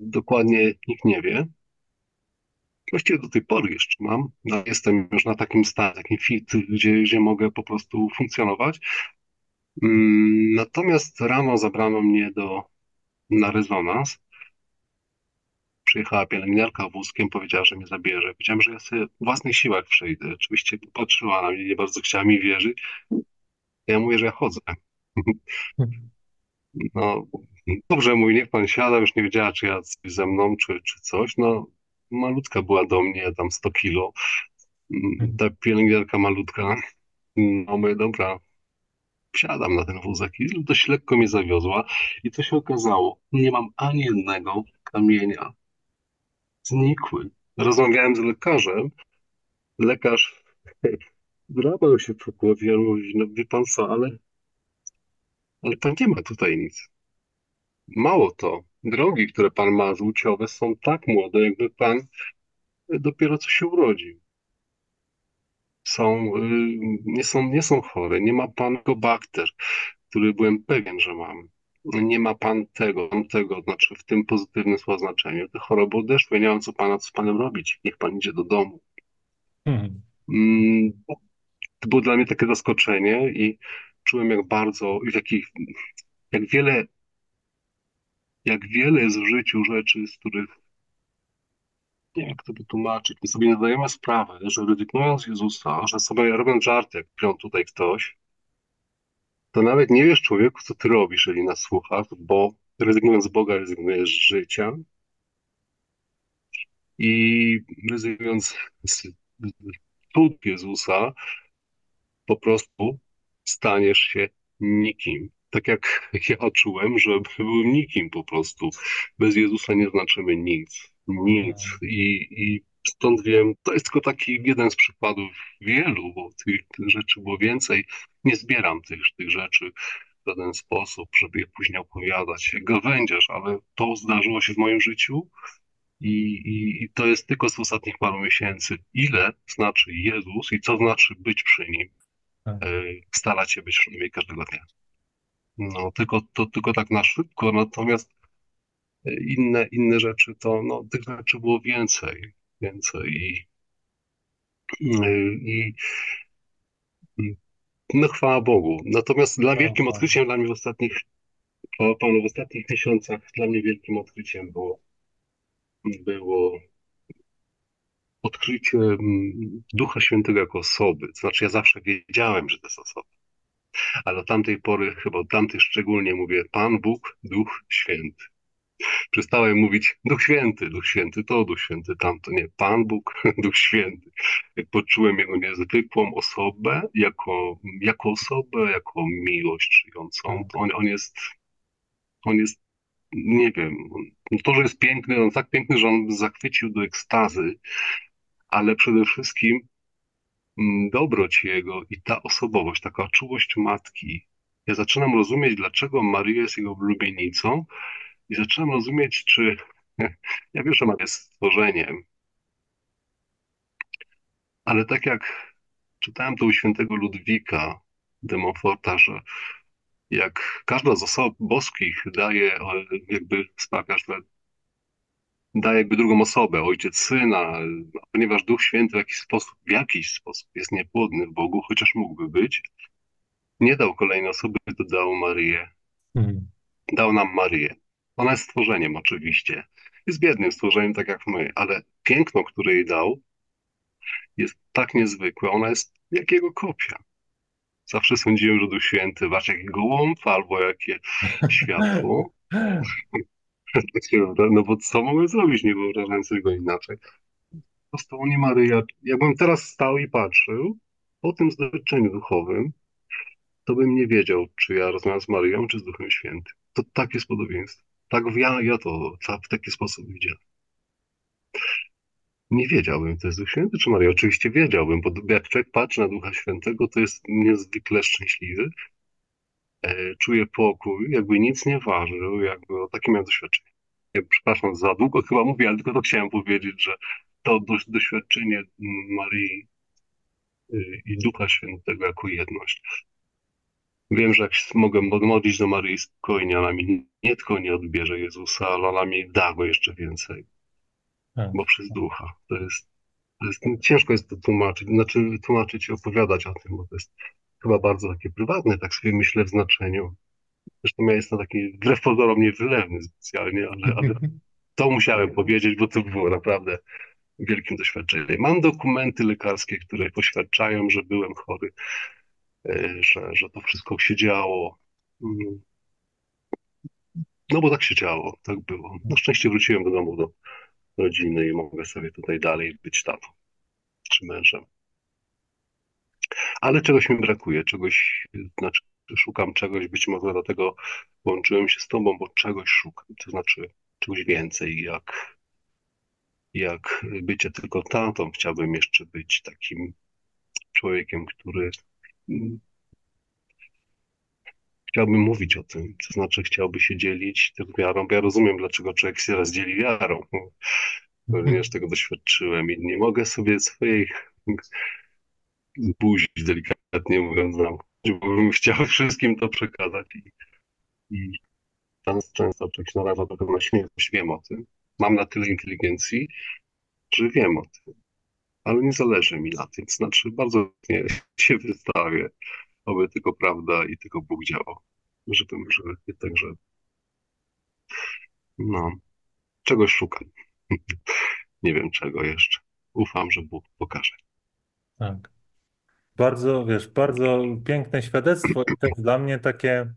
Dokładnie nikt nie wie. Właściwie do tej pory jeszcze mam. Jestem już na takim stanie, takim fit, gdzie, gdzie mogę po prostu funkcjonować. Natomiast rano zabrano mnie do, na rezonans. Przyjechała pielęgniarka wózkiem, powiedziała, że mnie zabierze. Powiedziałem, że ja sobie w własnych siłach przejdę. Oczywiście patrzyła na mnie, nie bardzo chciała mi wierzyć. Ja mówię, że ja chodzę. No, dobrze, mówi, niech pan siada, już nie wiedziała, czy ja coś ze mną, czy, czy coś. No, malutka była do mnie, tam sto kilo. Ta pielęgniarka malutka. No, mówię, dobra, siadam na ten wózek i dość lekko mnie zawiozła. I to się okazało, nie mam ani jednego kamienia. Znikły. Rozmawiałem z lekarzem. Lekarz drapał się po głowie, mówi, no wie pan co, ale, ale pan nie ma tutaj nic. Mało to, drogi, które pan ma żółciowe, są tak młode, jakby pan dopiero co się urodził. Są, nie są, nie są chore, nie ma pan tego bakter, który byłem pewien, że mam. Nie ma pan tego, tego, znaczy w tym pozytywnym słowa znaczeniu. Te choroby odeszły, nie mam co pana, co z panem robić. Niech pan idzie do domu. Hmm. To było dla mnie takie zaskoczenie i czułem, jak bardzo, jak, jak wiele, jak wiele jest w życiu rzeczy, z których nie wiem, jak to wytłumaczyć. My sobie nie zdajemy sprawy, że rezygnując z Jezusa, że sobie robią żarty, jak pią tutaj ktoś, to nawet nie wiesz, człowieku, co ty robisz, jeżeli nas słuchasz, bo rezygnując z Boga, rezygnujesz z życia i rezygnując z cud Jezusa, po prostu staniesz się nikim. Tak jak ja odczułem, że byłem nikim po prostu. Bez Jezusa nie znaczymy nic. Nic. I, i stąd wiem, to jest tylko taki jeden z przykładów wielu, bo tych, tych rzeczy było więcej. Nie zbieram tych, tych rzeczy w żaden sposób, żeby je później opowiadać. Jak gawędziarz, ale to zdarzyło się w moim życiu. I, i, I to jest tylko z ostatnich paru miesięcy. Ile znaczy Jezus i co znaczy być przy Nim? Starać się być przy Nim każdego dnia. No, tylko, to, tylko tak na szybko, natomiast inne, inne rzeczy to, no, tych rzeczy było więcej. Więcej i, i no, chwała Bogu. Natomiast dla wielkim odkryciem dla mnie w ostatnich, o Panu, w ostatnich miesiącach dla mnie wielkim odkryciem było było odkrycie Ducha Świętego jako osoby. To znaczy ja zawsze wiedziałem, że to jest osoba. Ale od tamtej pory, chyba od tamtej szczególnie mówię Pan Bóg, Duch Święty. Przestałem mówić Duch Święty, Duch Święty to, Duch Święty tamto. Nie, Pan Bóg, Duch Święty. Jak poczułem Jego niezwykłą osobę, jako, jako osobę, jako miłość żyjącą. On, on jest, on jest nie wiem, to, że jest piękny, on tak piękny, że on zachwycił do ekstazy, ale przede wszystkim dobroć Jego i ta osobowość, taka czułość Matki. Ja zaczynam rozumieć, dlaczego Maria jest Jego ulubienicą i zaczynam rozumieć, czy... Ja wiem, że Maria jest stworzeniem, ale tak jak czytałem to u świętego Ludwika de Montforta, że jak każda z osób boskich daje jakby, każda daje jakby drugą osobę, ojciec syna, ponieważ Duch Święty w jakiś sposób, w jakiś sposób jest niepłodny w Bogu, chociaż mógłby być, nie dał kolejnej osoby, to dał Marię. Hmm. Dał nam Marię. Ona jest stworzeniem oczywiście. Jest biednym stworzeniem, tak jak my, ale piękno, które jej dał, jest tak niezwykłe. Ona jest jak jego kopia. Zawsze sądziłem, że Duch Święty, patrz jaki gołąb albo jakie światło. No bo co mogę zrobić, nie wyobrażałem sobie go inaczej. Po prostu on nie ma ryja. Jakbym teraz stał i patrzył, po tym zdobyczeniu duchowym, to bym nie wiedział, czy ja rozmawiam z Maryją, czy z Duchem Świętym. To takie jest podobieństwo. Tak ja, ja to w taki sposób widziałem. Nie wiedziałbym, to jest Duch Święty czy Maria. Oczywiście wiedziałbym, bo jak człowiek patrzy na Ducha Świętego, to jest niezwykle szczęśliwy. E, czuje pokój, jakby nic nie ważył, jakby o takim miałem doświadczenie. Ja, przepraszam, za długo chyba mówię, ale tylko to chciałem powiedzieć, że to do, doświadczenie Marii i Ducha Świętego jako jedność. Wiem, że jak mogę modlić do Maryi spokojnie, ona mi nie tylko nie odbierze Jezusa, ale ona mi da go jeszcze więcej. Bo przez Ducha. To jest, to jest no, ciężko jest to tłumaczyć, znaczy tłumaczyć i opowiadać o tym, bo to jest chyba bardzo takie prywatne, tak sobie myślę w znaczeniu. Zresztą ja jestem taki wbrew pozorom niewylewny specjalnie, ale, ale to musiałem powiedzieć, bo to było naprawdę wielkim doświadczeniem. Mam dokumenty lekarskie, które poświadczają, że byłem chory, że, że to wszystko się działo. No bo tak się działo, tak było. Na szczęście wróciłem do domu, do rodziny i mogę sobie tutaj dalej być tatą czy mężem. Ale czegoś mi brakuje, czegoś, znaczy szukam czegoś, być może dlatego łączyłem się z tobą, bo czegoś szukam, to znaczy czegoś więcej, jak, jak bycie tylko tatą. Chciałbym jeszcze być takim człowiekiem, który... Chciałbym mówić o tym, to znaczy chciałby się dzielić tą wiarą, bo ja rozumiem, dlaczego człowiek się raz dzieli wiarą. Również tego doświadczyłem i nie mogę sobie swojej buzić, delikatnie mówiąc, bo bym chciał wszystkim to przekazać. I, i często człowiek narazia na śmierć, wiem o tym. Mam na tyle inteligencji, że wiem o tym, ale nie zależy mi na tym, to znaczy bardzo nie się wystawię. Oby tylko prawda i tylko Bóg działał. Że to może także. No, czegoś szukam. Nie wiem czego jeszcze. Ufam, że Bóg pokaże. Tak. Bardzo, wiesz, bardzo piękne świadectwo i też dla mnie takie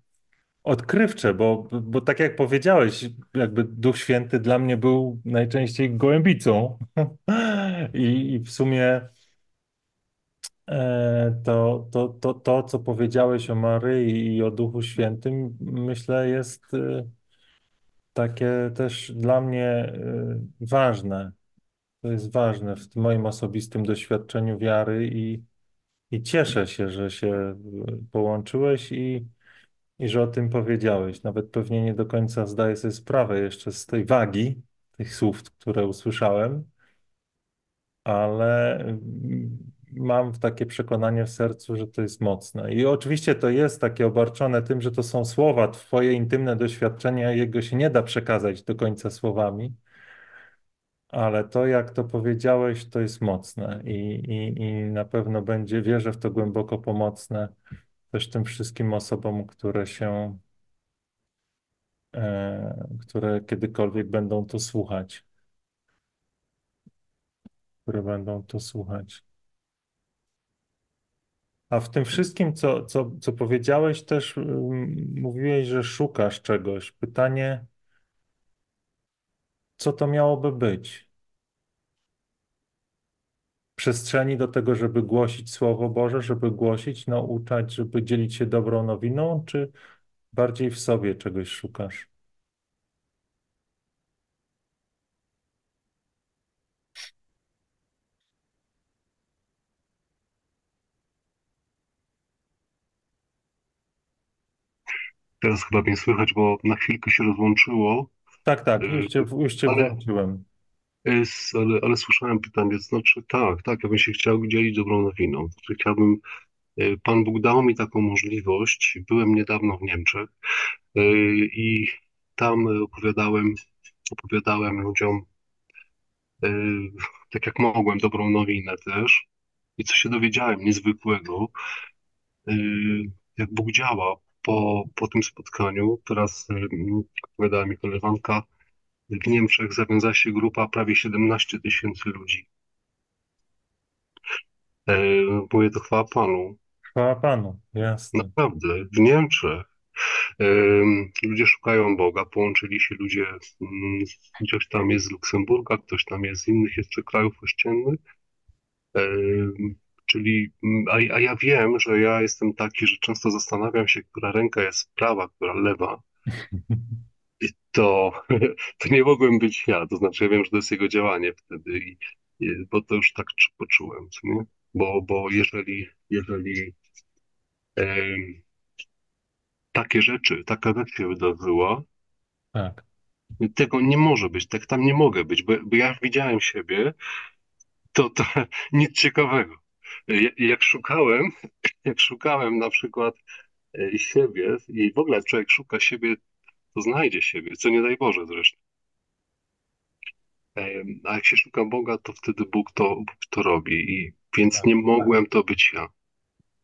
odkrywcze, bo, bo tak jak powiedziałeś, jakby Duch Święty dla mnie był najczęściej gołębicą. I, i w sumie... To, to, to, to, co powiedziałeś o Maryi i o Duchu Świętym, myślę, jest takie też dla mnie ważne. To jest ważne w moim osobistym doświadczeniu wiary i, i cieszę się, że się połączyłeś i, i że o tym powiedziałeś. Nawet pewnie nie do końca zdaję sobie sprawę jeszcze z tej wagi tych słów, które usłyszałem, ale... Mam takie przekonanie w sercu, że to jest mocne. I oczywiście to jest takie obarczone tym, że to są słowa, twoje intymne doświadczenia, jego się nie da przekazać do końca słowami, ale to, jak to powiedziałeś, to jest mocne i, i, i na pewno będzie, wierzę w to, głęboko pomocne też tym wszystkim osobom, które się, e, które kiedykolwiek będą to słuchać. Które będą to słuchać. A w tym wszystkim, co, co, co powiedziałeś, też mówiłeś, że szukasz czegoś. Pytanie, co to miałoby być? Przestrzeni do tego, żeby głosić Słowo Boże, żeby głosić, nauczać, żeby dzielić się dobrą nowiną, czy bardziej w sobie czegoś szukasz? Teraz chyba mnie słychać, bo na chwilkę się rozłączyło. Tak, tak, już cię, już cię ale, włączyłem. Ale, ale słyszałem pytanie, znaczy tak, tak, ja bym się chciał dzielić dobrą nowiną. Znaczy, chciałbym, Pan Bóg dał mi taką możliwość, byłem niedawno w Niemczech i tam opowiadałem, opowiadałem ludziom, tak jak mogłem, dobrą nowinę też i co się dowiedziałem niezwykłego, jak Bóg działa. Po, po tym spotkaniu, teraz, jak opowiadała mi koleżanka, w Niemczech zawiązała się grupa prawie siedemnaście tysięcy ludzi. E, mówię to chwała Panu. Chwała Panu, jasne. Naprawdę, w Niemczech ludzie szukają Boga, połączyli się ludzie, ktoś tam jest z Luksemburga, ktoś tam jest z innych jeszcze krajów ościennych. Czyli, a, a ja wiem, że ja jestem taki, że często zastanawiam się, która ręka jest prawa, która lewa. I to, to nie mogłem być ja, to znaczy ja wiem, że to jest jego działanie wtedy, i, i, bo to już tak poczułem, co nie? Bo, bo jeżeli, jeżeli e, takie rzeczy, taka rzecz się wydarzyła, tak. Tego nie może być, tak tam nie mogę być, bo, bo ja widziałem siebie, to, to nic ciekawego. Jak szukałem, jak szukałem na przykład siebie i w ogóle człowiek szuka siebie, to znajdzie siebie, co nie daj Boże zresztą. A jak się szuka Boga, to wtedy Bóg to, Bóg to robi. I więc nie mogłem to być ja.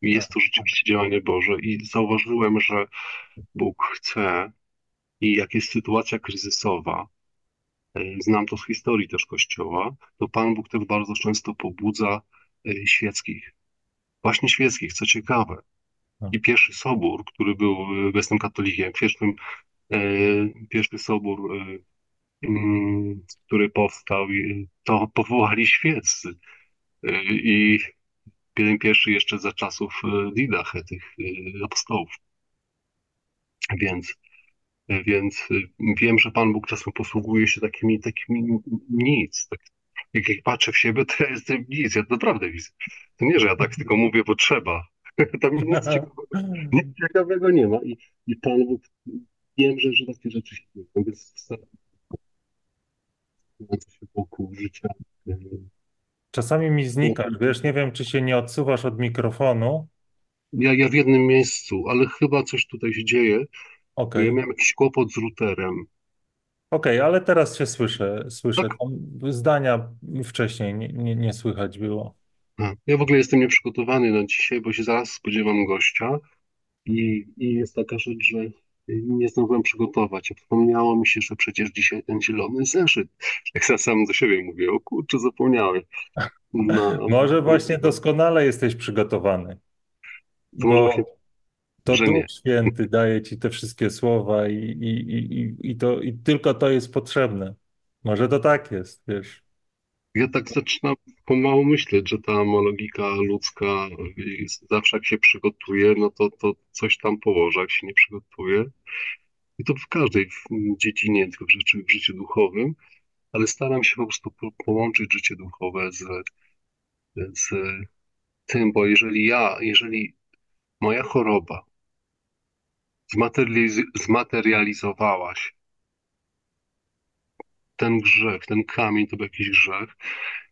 Jest to rzeczywiście działanie Boże i zauważyłem, że Bóg chce i jak jest sytuacja kryzysowa, znam to z historii też Kościoła, to Pan Bóg też bardzo często pobudza świeckich. Właśnie świeckich, co ciekawe. I pierwszy sobór, który był, jestem katolikiem, pierwszym, pierwszy sobór, który powstał, to powołali świeccy. I jeden pierwszy jeszcze za czasów Didache, tych apostołów. Więc, więc wiem, że Pan Bóg czasem posługuje się takimi, takimi nic. Tak, jak, jak patrzę w siebie, to ja jestem nic, ja to naprawdę widzę. To nie, że ja tak tylko mówię, bo trzeba. Tam nic ciekawego, nic ciekawego nie ma. I, i Pan Bóg, wiem, że, że takie rzeczy się dzieją, więc staram się wokół życia. Czasami mi znikasz, wiesz, nie wiem, czy się nie odsuwasz od mikrofonu. Ja, ja w jednym miejscu, ale chyba coś tutaj się dzieje. Okay. Ja miałem jakiś kłopot z routerem. Okej, okay, ale teraz się słyszę. Słyszę. Tak. Tam zdania wcześniej nie, nie, nie słychać było. Ja w ogóle jestem nieprzygotowany na dzisiaj, bo się zaraz spodziewam gościa i, i jest taka rzecz, że nie zdążyłem przygotować. Przypomniało mi się, że przecież dzisiaj ten zielony zeszyt. Jak ja sam do siebie mówię, o kurczę, zapomniałem. No. Może właśnie doskonale jesteś przygotowany. To, bo właśnie, to Duch nie. Święty daje ci te wszystkie słowa i, i, i, i, to, i tylko to jest potrzebne. Może to tak jest, wiesz. Ja tak zaczynam pomału myśleć, że ta logika ludzka zawsze jak się przygotuje, no to, to coś tam położy, jak się nie przygotuje. I to w każdej dziedzinie, tylko w, rzeczy, w życiu duchowym, ale staram się po prostu połączyć życie duchowe z, z tym, bo jeżeli ja, jeżeli moja choroba zmaterializ- zmaterializowała się, ten grzech, ten kamień to był jakiś grzech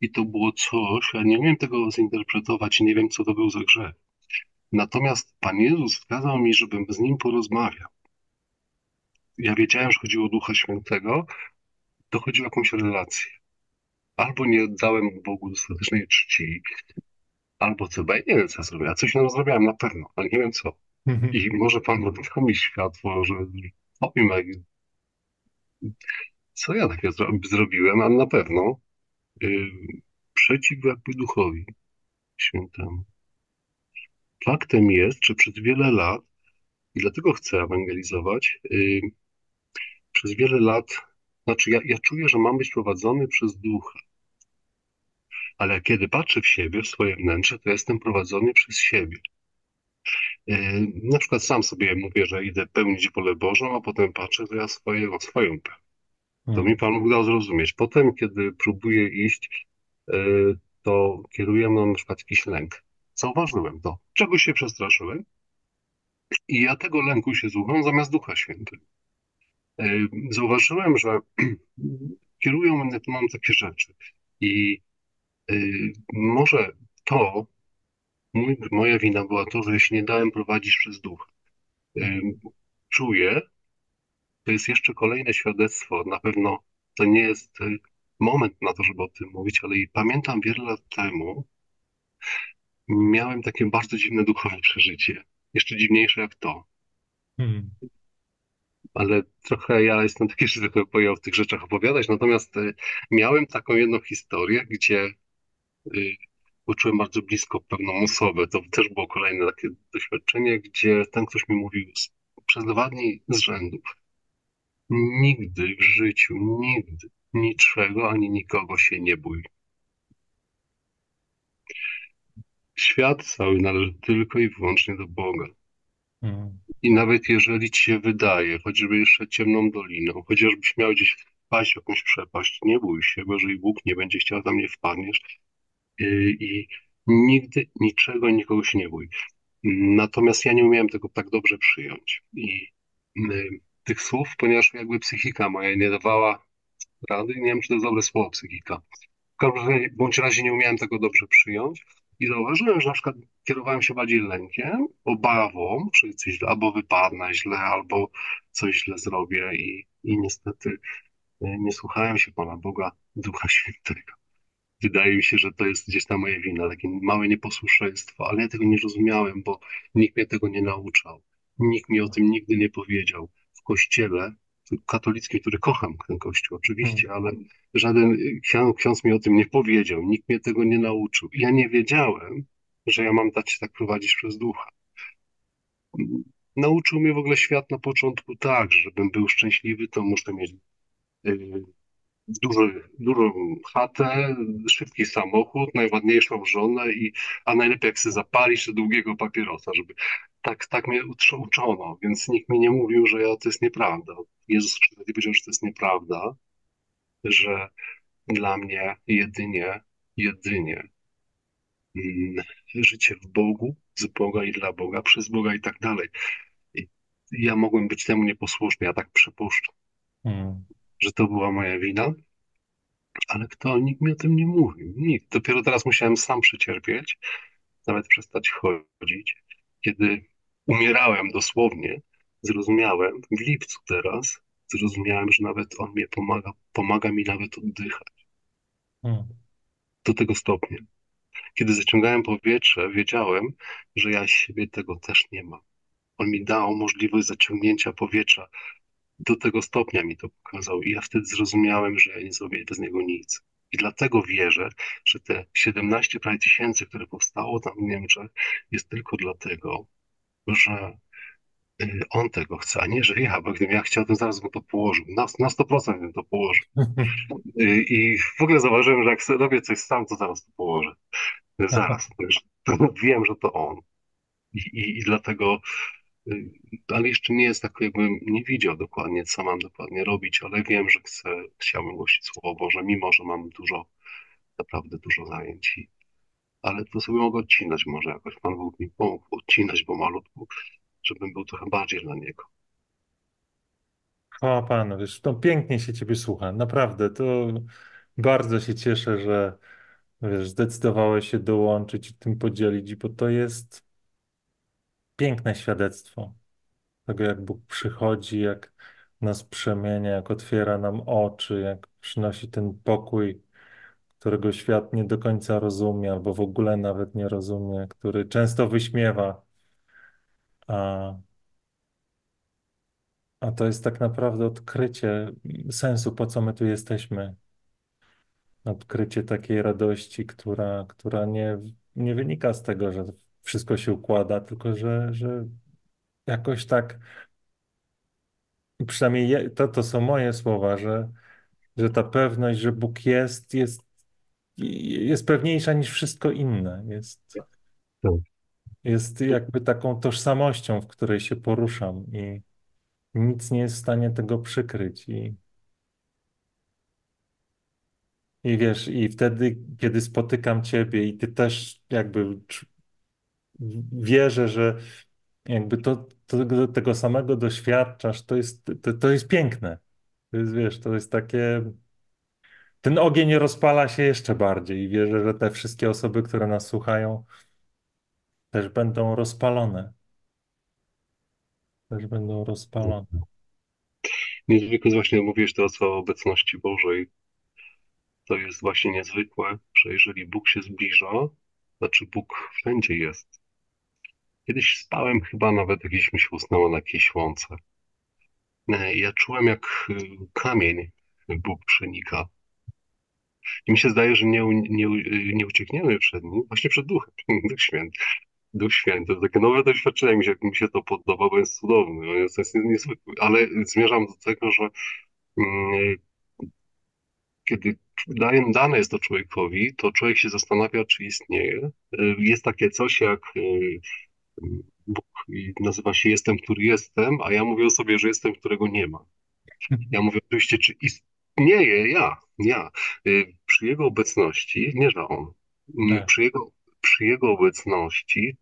i to było coś, ja nie umiem tego zinterpretować i nie wiem, co to był za grzech. Natomiast Pan Jezus wskazał mi, żebym z Nim porozmawiał. Ja wiedziałem, że chodziło o Ducha Świętego, to chodziło o jakąś relację. Albo nie dałem Bogu dostatecznej czci, albo co, bo ja nie wiem, co ja zrobiłem. Coś nam zrobiłem na pewno, ale nie wiem co. I może Pan da mi światło, że powiem, jak... co ja takiego zro zrobiłem, ale na pewno yy, przeciw jakby Duchowi Świętemu. Faktem jest, że przez wiele lat, i dlatego chcę ewangelizować, yy, przez wiele lat, znaczy ja, ja czuję, że mam być prowadzony przez Ducha. Ale kiedy patrzę w siebie, w swoje wnętrze, to jestem prowadzony przez siebie. Yy, na przykład sam sobie mówię, że idę pełnić wolę Bożą, a potem patrzę, że ja swoje, o swoją pełnię. To mi Pan Bóg dał zrozumieć. Potem, kiedy próbuję iść, to kieruje mną na przykład jakiś lęk. Zauważyłem to. Czegoś się przestraszyłem i ja tego lęku się słucham zamiast Ducha Świętego. Zauważyłem, że kierują mnie, mam takie rzeczy. I może to, moja wina była to, że ja się nie dałem prowadzić przez Ducha. Czuję, to jest jeszcze kolejne świadectwo. Na pewno to nie jest moment na to, żeby o tym mówić, ale i pamiętam wiele lat temu miałem takie bardzo dziwne duchowe przeżycie. Jeszcze dziwniejsze jak to. Hmm. Ale trochę ja jestem taki, że tylko pojął w tych rzeczach opowiadać. Natomiast miałem taką jedną historię, gdzie poczułem bardzo blisko pewną osobę. To też było kolejne takie doświadczenie, gdzie ten ktoś mi mówił przez dwa dni z rzędu: nigdy w życiu, nigdy, niczego ani nikogo się nie bój. Świat cały należy tylko i wyłącznie do Boga. Mm. I nawet jeżeli ci się wydaje, choćby jeszcze ciemną doliną, chociażbyś miał gdzieś wpaść w jakąś przepaść, nie bój się, bo jeżeli Bóg nie będzie chciał, tam nie wpadniesz. Yy, I nigdy niczego, nikogo się nie bój. Natomiast ja nie umiałem tego tak dobrze przyjąć. I yy, tych słów, ponieważ jakby psychika moja nie dawała rady, nie wiem, czy to jest dobre słowo psychika. W każdym bądź razie nie umiałem tego dobrze przyjąć. I zauważyłem, że na przykład kierowałem się bardziej lękiem, obawą, czy coś źle, albo wypadnę źle, albo coś źle zrobię i, i niestety nie słuchałem się Pana Boga, Ducha Świętego. Wydaje mi się, że to jest gdzieś ta moja wina, takie małe nieposłuszeństwo, ale ja tego nie rozumiałem, bo nikt mnie tego nie nauczał, nikt mi o tym nigdy nie powiedział. W kościele katolickim, który kocham, ten kościół oczywiście, hmm. ale żaden ksiądz, ksiądz mi o tym nie powiedział, nikt mnie tego nie nauczył. Ja nie wiedziałem, że ja mam dać się tak prowadzić przez ducha. Nauczył mnie w ogóle świat na początku tak, że żebym był szczęśliwy, to muszę mieć yy, duży, dużą chatę, szybki samochód, najładniejszą żonę, i, a najlepiej jak sobie zapalić do długiego papierosa, żeby... Tak, tak mnie uczono, więc nikt mi nie mówił, że ja, to jest nieprawda. Jezus wtedy powiedział, że to jest nieprawda, że dla mnie jedynie, jedynie mm, życie w Bogu, z Boga i dla Boga, przez Boga i tak dalej. I ja mogłem być temu nieposłuszny, ja tak przypuszczam, mm. że to była moja wina, ale kto? Nikt mi o tym nie mówił, nikt. Dopiero teraz musiałem sam przecierpieć, nawet przestać chodzić. Kiedy umierałem dosłownie, zrozumiałem, w lipcu teraz, zrozumiałem, że nawet on mnie pomaga, pomaga mi nawet oddychać. Hmm. Do tego stopnia. Kiedy zaciągałem powietrze, wiedziałem, że ja siebie tego też nie mam. On mi dał możliwość zaciągnięcia powietrza. Do tego stopnia mi to pokazał i ja wtedy zrozumiałem, że ja nie zrobię bez niego nic. I dlatego wierzę, że te siedemnaście prawie tysięcy, które powstało tam w Niemczech, jest tylko dlatego, że on tego chce, a nie, że ja, bo gdybym ja chciał, to zaraz bym to położył. Na, na sto procent bym to położył. I w ogóle zauważyłem, że jak sobie robię coś sam, to zaraz to położę. Zaraz. To wiem, że to on. I, i, i dlatego... Ale jeszcze nie jest tak, jakbym nie widział dokładnie, co mam dokładnie robić, ale wiem, że chcę, chciałbym głosić Słowo Boże, mimo że mam dużo, naprawdę dużo zajęć. Ale to sobie mogę odcinać może jakoś. Pan Bóg mi pomógł odcinać pomalutku, żebym był trochę bardziej dla Niego. O Panu, wiesz, to pięknie się Ciebie słucha, naprawdę. To bardzo się cieszę, że wiesz, zdecydowałeś się dołączyć i tym podzielić, bo to jest... piękne świadectwo tego, jak Bóg przychodzi, jak nas przemienia, jak otwiera nam oczy, jak przynosi ten pokój, którego świat nie do końca rozumie, albo w ogóle nawet nie rozumie, który często wyśmiewa. A, a to jest tak naprawdę odkrycie sensu, po co my tu jesteśmy. Odkrycie takiej radości, która, która nie, nie wynika z tego, że wszystko się układa, tylko że, że jakoś tak, przynajmniej to, to są moje słowa, że, że ta pewność, że Bóg jest, jest, jest pewniejsza niż wszystko inne. Jest, jest jakby taką tożsamością, w której się poruszam i nic nie jest w stanie tego przykryć. I, i wiesz, i wtedy, kiedy spotykam Ciebie i Ty też jakby... wierzę, że jakby to, to, tego samego doświadczasz, to jest, to, to jest piękne. To jest, wiesz, to jest takie... Ten ogień rozpala się jeszcze bardziej i wierzę, że te wszystkie osoby, które nas słuchają, też będą rozpalone. Też będą rozpalone. Niezwykle właśnie mówisz teraz o obecności Bożej. To jest właśnie niezwykłe, że jeżeli Bóg się zbliża, znaczy Bóg wszędzie jest. Kiedyś spałem chyba nawet, jakieś mi się usnęło na jakiejś łące. Ja czułem, jak kamień Bóg przenika. I mi się zdaje, że nie, nie, nie uciekniemy przed nim, właśnie przed Duchem. Duch Święty. Duch Święty. To takie nowe doświadczenie, mi się, mi się to podoba, bo jest cudowny, bo jest, jest niezwykły. Ale zmierzam do tego, że mm, kiedy dane jest to człowiekowi, to człowiek się zastanawia, czy istnieje. Jest takie coś jak Bóg nazywa się Jestem, który jestem, a ja mówię o sobie, że jestem, którego nie ma. Ja mówię oczywiście, czy istnieje ja, ja. Przy Jego obecności, nie że On, tak. przy, jego, przy Jego obecności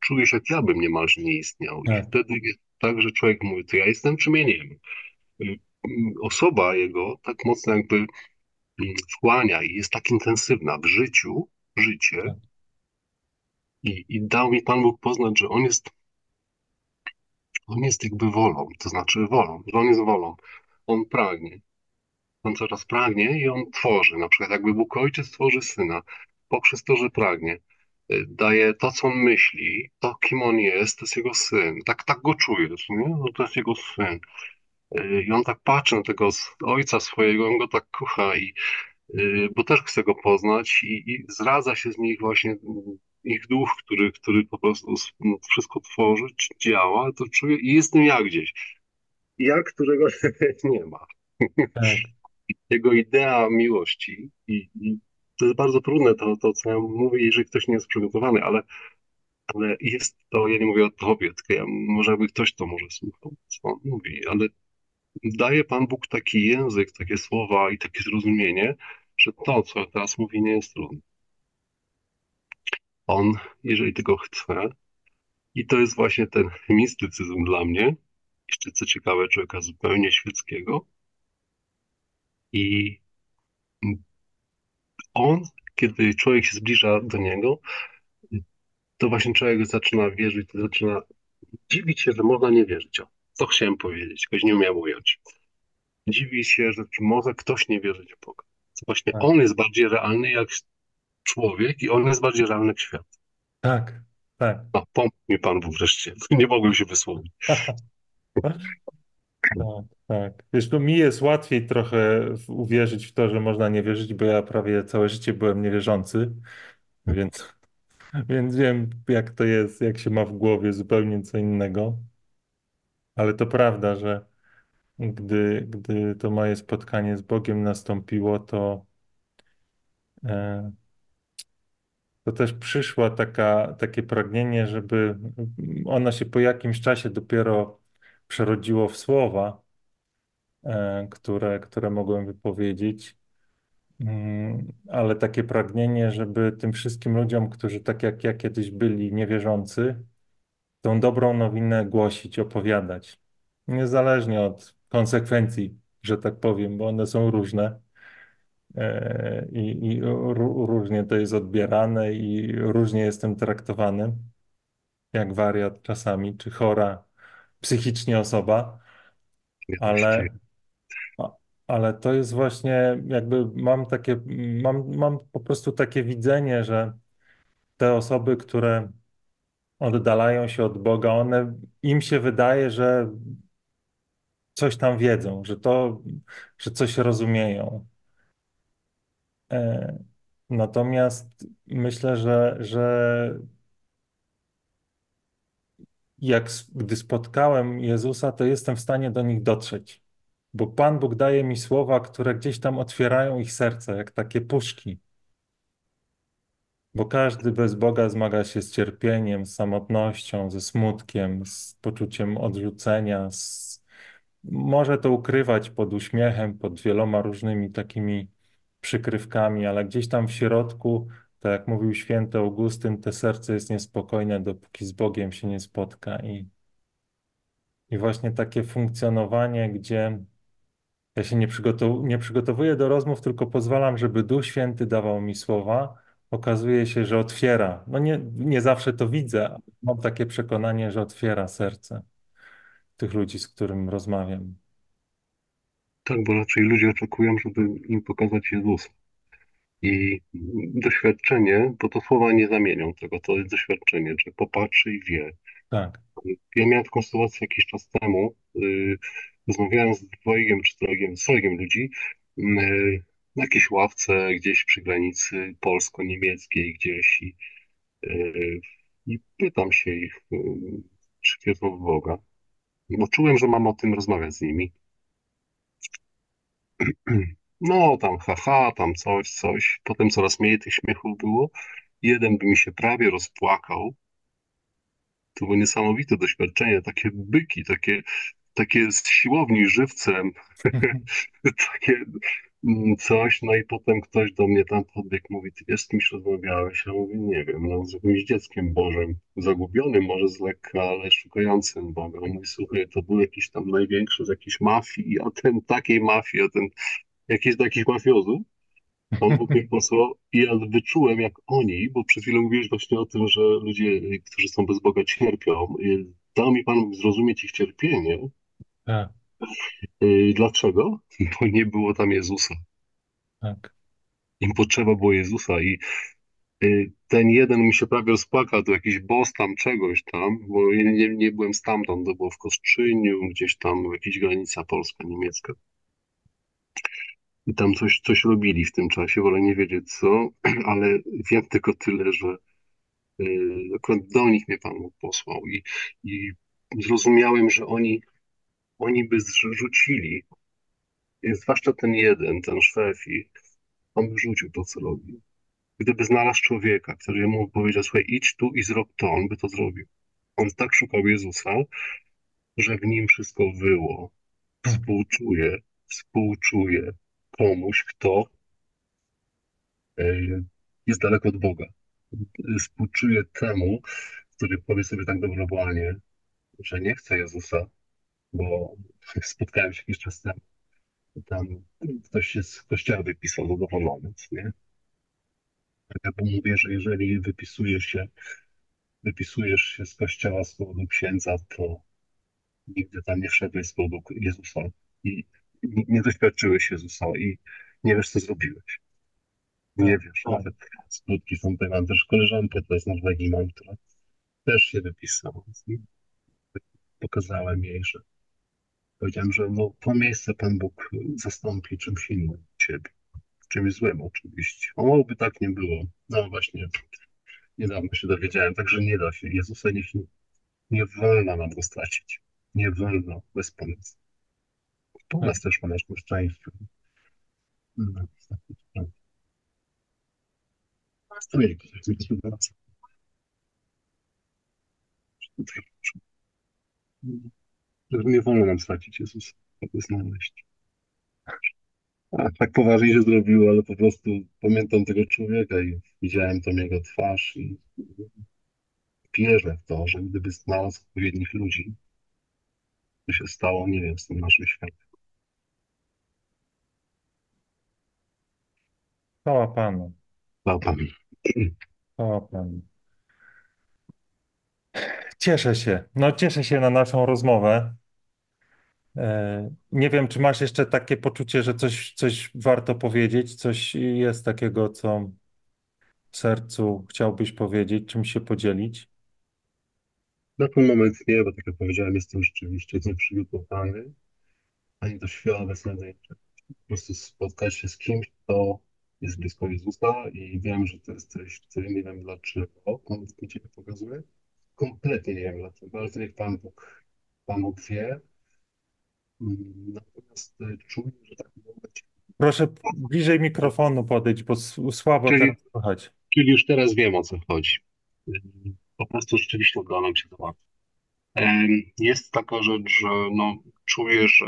czuję się, jak ja bym niemalże nie istniał. Tak. I wtedy jest tak, że człowiek mówi, to ja jestem, czy mnie nie ma. Osoba Jego tak mocno jakby wchłania i jest tak intensywna w życiu, życie tak. I, i dał mi Pan Bóg poznać, że On jest On jest jakby wolą, to znaczy wolą, że On jest wolą, On pragnie, On cały czas pragnie i On tworzy, na przykład jakby Bóg Ojciec tworzy Syna, poprzez to, że pragnie, daje to, co On myśli, to, kim On jest, to jest Jego Syn, tak, tak Go czujesz, nie? To jest Jego Syn. I On tak patrzy na tego Ojca swojego, On Go tak kocha, i, bo też chce Go poznać i, i zradza się z nich właśnie ich duch, który, który po prostu wszystko tworzy, działa, to czuje i jestem ja gdzieś. Ja, którego nie ma. Tak. Jego idea miłości i, i to jest bardzo trudne to, to, co ja mówię, jeżeli ktoś nie jest przygotowany, ale, ale jest to, ja nie mówię o tobie, tylko ja, może jakby ktoś to może słuchał, co on mówi, ale daje Pan Bóg taki język, takie słowa i takie zrozumienie, że to, co ja teraz mówię, nie jest trudne. On, jeżeli tego chce, i to jest właśnie ten mistycyzm dla mnie, jeszcze co ciekawe, człowieka zupełnie świeckiego, i on, kiedy człowiek się zbliża do niego, to właśnie człowiek zaczyna wierzyć, to zaczyna dziwić się, że można nie wierzyć. O, to chciałem powiedzieć, ktoś nie umiał ująć. Dziwi się, że może ktoś nie wierzyć w Boga. To właśnie tak. On jest bardziej realny jak człowiek i on jest bardziej realny jak świat. Tak, tak. No, pomógł mi Pan Bóg wreszcie. Nie mogłem się wysłowić. Tak, tak. Wiesz, to mi jest łatwiej trochę uwierzyć w to, że można nie wierzyć, bo ja prawie całe życie byłem niewierzący, więc, więc wiem, jak to jest, jak się ma w głowie zupełnie co innego. Ale to prawda, że gdy, gdy to moje spotkanie z Bogiem nastąpiło, to, to też przyszła taka, takie pragnienie, żeby ono się po jakimś czasie dopiero przerodziło w słowa, które, które mogłem wypowiedzieć, ale takie pragnienie, żeby tym wszystkim ludziom, którzy tak jak ja kiedyś byli niewierzący, tą dobrą nowinę głosić, opowiadać. Niezależnie od konsekwencji, że tak powiem, bo one są różne i, i różnie to jest odbierane i różnie jestem traktowany, jak wariat czasami, czy chora psychicznie osoba, ale, ale to jest właśnie jakby mam takie, mam, mam po prostu takie widzenie, że te osoby, które oddalają się od Boga, one, im się wydaje, że coś tam wiedzą, że to, że coś rozumieją. E, natomiast myślę, że, że jak, gdy spotkałem Jezusa, to jestem w stanie do nich dotrzeć, bo Pan Bóg daje mi słowa, które gdzieś tam otwierają ich serce, jak takie puszki. Bo każdy bez Boga zmaga się z cierpieniem, z samotnością, ze smutkiem, z poczuciem odrzucenia. Z... Może to ukrywać pod uśmiechem, pod wieloma różnymi takimi przykrywkami, ale gdzieś tam w środku, tak jak mówił święty Augustyn, te serce jest niespokojne, dopóki z Bogiem się nie spotka. I, i właśnie takie funkcjonowanie, gdzie ja się nie, przygotow... nie przygotowuję do rozmów, tylko pozwalam, żeby Duch Święty dawał mi słowa. Okazuje się, że otwiera. No nie, nie zawsze to widzę, ale mam takie przekonanie, że otwiera serce tych ludzi, z którym rozmawiam. Tak, bo raczej ludzie oczekują, żeby im pokazać Jezusa. I doświadczenie, bo to słowa nie zamienią tego, to jest doświadczenie, że popatrzy i wie. Tak. Ja miałem taką sytuację jakiś czas temu, yy, rozmawiałem z dwojgiem czy trojgiem, z trojgiem ludzi, yy, na jakiejś ławce gdzieś przy granicy polsko-niemieckiej gdzieś i, yy, i pytam się ich, yy, czy wierzą w Boga, bo czułem, że mam o tym rozmawiać z nimi. No tam haha, tam coś, coś. Potem coraz mniej tych śmiechów było. Jeden by mi się prawie rozpłakał. To było niesamowite doświadczenie. Takie byki, takie, takie z siłowni żywcem. takie coś. No i potem ktoś do mnie tam podbiegł, mówi, ty wiesz, z kimś rozmawiałeś? Ja mówię, nie wiem, no z jakimś dzieckiem Bożym. Zagubionym może z lekka, ale szukającym Boga. On mówi, słuchaj, to był jakiś tam największy z jakiejś mafii, a ten takiej mafii, a ten... jakiś takich mafiozów, on Bóg mnie posłał i ja wyczułem jak oni, bo przed chwilą mówiłeś właśnie o tym, że ludzie, którzy są bez Boga, cierpią. Dał mi Pan zrozumieć ich cierpienie. Tak. Dlaczego? Bo nie było tam Jezusa. Tak. Im potrzeba było Jezusa i ten jeden mi się prawie rozpłakał, to jakiś boss tam czegoś tam, bo ja nie, nie byłem stamtąd, to było w Kostrzyniu, gdzieś tam jakaś granica polska-niemiecka. I tam coś, coś robili w tym czasie, wolę nie wiedzieć co, ale wiem tylko tyle, że yy, akurat do nich mnie Pan posłał i, i zrozumiałem, że oni, oni by zrzucili, zwłaszcza ten jeden, ten szef, i on by rzucił to, co robił. Gdyby znalazł człowieka, który mu powiedział, słuchaj, idź tu i zrób to, on by to zrobił. On tak szukał Jezusa, że w nim wszystko było. Współczuje, współczuje komuś, kto jest daleko od Boga. Współczuję temu, który powie sobie tak dobrowolnie, że nie chce Jezusa, bo spotkałem się jakiś czas temu, tam ktoś się z kościoła wypisał zadowolony, nie? Ja mu mówię, że jeżeli wypisujesz się, wypisujesz się z kościoła z powodu księdza, to nigdy tam nie wszedłeś z powodu Jezusa. I nie doświadczyłeś Jezusa i nie wiesz, co zrobiłeś. Nie wiesz, nawet skutki są tutaj. Mam też koleżankę, to jest Norwegii, mam, która też się wypisała. Pokazałem jej, że powiedziałem, że no, to miejsce Pan Bóg zastąpi czymś innym ciebie. Czymś złym oczywiście. O, by tak nie było. No właśnie, niedawno się dowiedziałem, także nie da się. Jezusa nie, nie wolno nam go stracić. Nie wolno, bez pomysłu. To nas też ma nasze szczęście. Nie wolno nam stracić Jezusa, aby znaleźć. Tak poważnie się zrobiło, ale po prostu pamiętam tego człowieka i widziałem tam jego twarz i wierzę w to, że gdyby znalazł odpowiednich ludzi, to się stało, nie wiem, z tym naszym światem. Chwała Panu. Chwała Panu. Chwała Panu. Cieszę się. No cieszę się na naszą rozmowę. Nie wiem, czy masz jeszcze takie poczucie, że coś, coś warto powiedzieć, coś jest takiego, co w sercu chciałbyś powiedzieć, czym się podzielić? Na ten moment nie, bo tak jak powiedziałem, jestem rzeczywiście nieprzygotowany, ani do świata obecnego. Po prostu spotkać się z kimś, kto jest blisko Jezusa i wiem, że to jesteś ty, nie wiem dlaczego, on mi ciebie pokazuje. Kompletnie nie wiem dlaczego, ale to niech Pan Bóg, Pan Bóg wie. Natomiast czuję, że tak mogę być. Proszę bliżej mikrofonu podejść, bo słabo czyli, teraz słychać. Czyli już teraz wiem, o co chodzi. Po prostu rzeczywiście udało nam się to. Jest taka rzecz, że no, czuję, że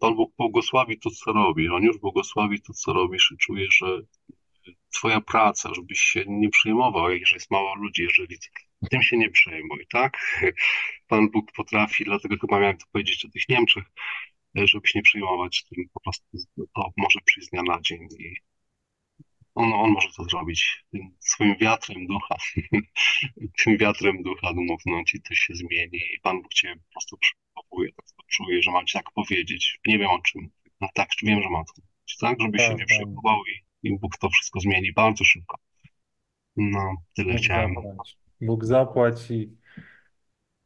Pan Bóg błogosławi to, co robisz. On już błogosławi to, co robisz i czuję, że twoja praca, żebyś się nie przejmował, jeżeli jest mało ludzi, jeżeli tym się nie przejmuj, tak? Pan Bóg potrafi, dlatego chyba miałem to powiedzieć o tych Niemczech, żebyś nie przejmować tym, po prostu to może przyjść z dnia na dzień i On, on może to zrobić swoim wiatrem ducha, tym wiatrem ducha dmuchnąć i to się zmieni i Pan Bóg cię po prostu przygotowuje, tak to czuję, że mam ci tak powiedzieć, nie wiem o czym, no tak, wiem, że mam to powiedzieć, tak, żebyś tak, się nie przejmował i, i Bóg to wszystko zmieni bardzo szybko. No, tyle Bóg chciałem. Zapłać. Bóg zapłaci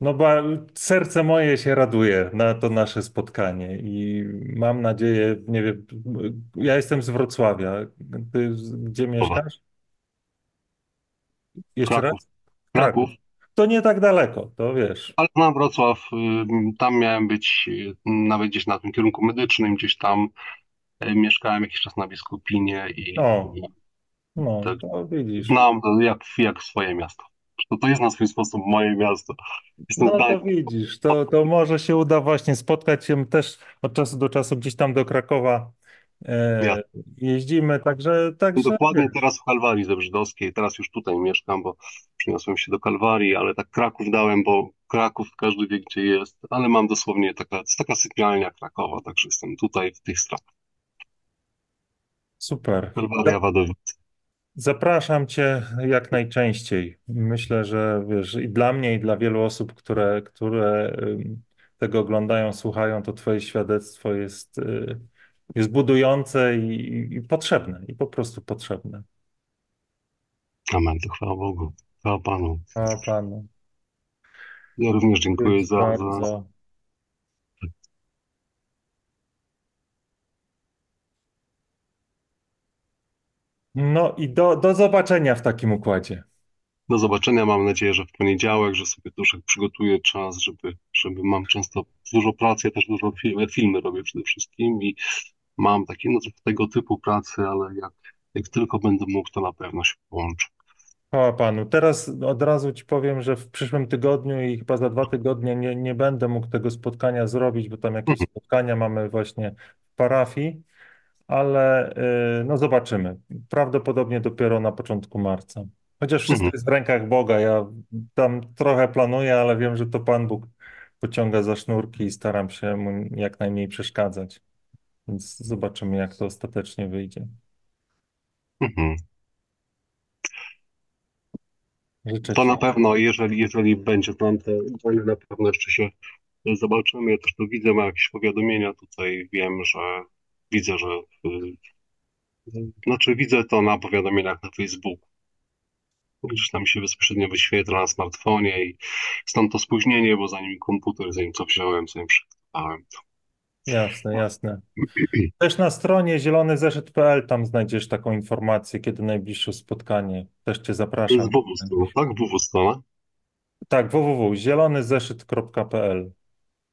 No bo serce moje się raduje na to nasze spotkanie i mam nadzieję, nie wiem, ja jestem z Wrocławia. Ty gdzie mieszkasz? Jeszcze Kraków. raz? Kraków. To nie tak daleko, to wiesz. Ale na Wrocław, tam miałem być nawet gdzieś na tym kierunku medycznym, gdzieś tam mieszkałem jakiś czas na Biskupinie i... O. No, tak, to widzisz. Znam to jak, jak swoje miasto. To, to jest na swój sposób moje miasto. Jestem no daleko. To widzisz, to, to może się uda właśnie spotkać się też od czasu do czasu gdzieś tam do Krakowa e, ja. jeździmy, także... także... Dokładnie teraz w Kalwarii Zebrzydowskiej, teraz już tutaj mieszkam, bo przyniosłem się do Kalwarii, ale tak Kraków dałem, bo Kraków każdy wie gdzie jest, ale mam dosłownie taka, taka sypialnia Krakowa, także jestem tutaj w tych stratach. Super. Kalwaria Wadowic. Zapraszam Cię jak najczęściej. Myślę, że wiesz, i dla mnie, i dla wielu osób, które, które tego oglądają, słuchają, to Twoje świadectwo jest, jest budujące i, i potrzebne, i po prostu potrzebne. Amen, to chwała Bogu, chwała Panu. Chwała Panu. Ja również dziękuję za... za... No i do, do zobaczenia w takim układzie. Do zobaczenia. Mam nadzieję, że w poniedziałek, że sobie troszkę przygotuję czas, żeby, żeby mam często dużo pracy, ja też dużo filmy, filmy robię przede wszystkim i mam takie no, tego typu pracy, ale jak, jak tylko będę mógł, to na pewno się połączę. Chwała Panu. Teraz od razu Ci powiem, że w przyszłym tygodniu i chyba za dwa tygodnie nie, nie będę mógł tego spotkania zrobić, bo tam jakieś mhm. spotkania mamy właśnie w parafii. Ale no zobaczymy. Prawdopodobnie dopiero na początku marca. Chociaż wszystko mhm. jest w rękach Boga. Ja tam trochę planuję, ale wiem, że to Pan Bóg pociąga za sznurki i staram się mu jak najmniej przeszkadzać. Więc zobaczymy, jak to ostatecznie wyjdzie. Mhm. Życzę to ci. Na pewno, jeżeli, jeżeli będzie plan, to na pewno jeszcze się zobaczymy. Ja też tu widzę, mam jakieś powiadomienia tutaj. Wiem, że Widzę, że... Znaczy widzę to na powiadomieniach na Facebooku. Gdzieś tam się bezpośrednio wyświetla na smartfonie i stąd to spóźnienie, bo zanim komputer, zanim co wziąłem, zanim przeczytałem to. Jasne, jasne. Też na stronie zielony zeszyt kropka p l tam znajdziesz taką informację, kiedy najbliższe spotkanie. Też Cię zapraszam. Z www strona, tak? www strona? Tak, www kropka zielony zeszyt kropka p l.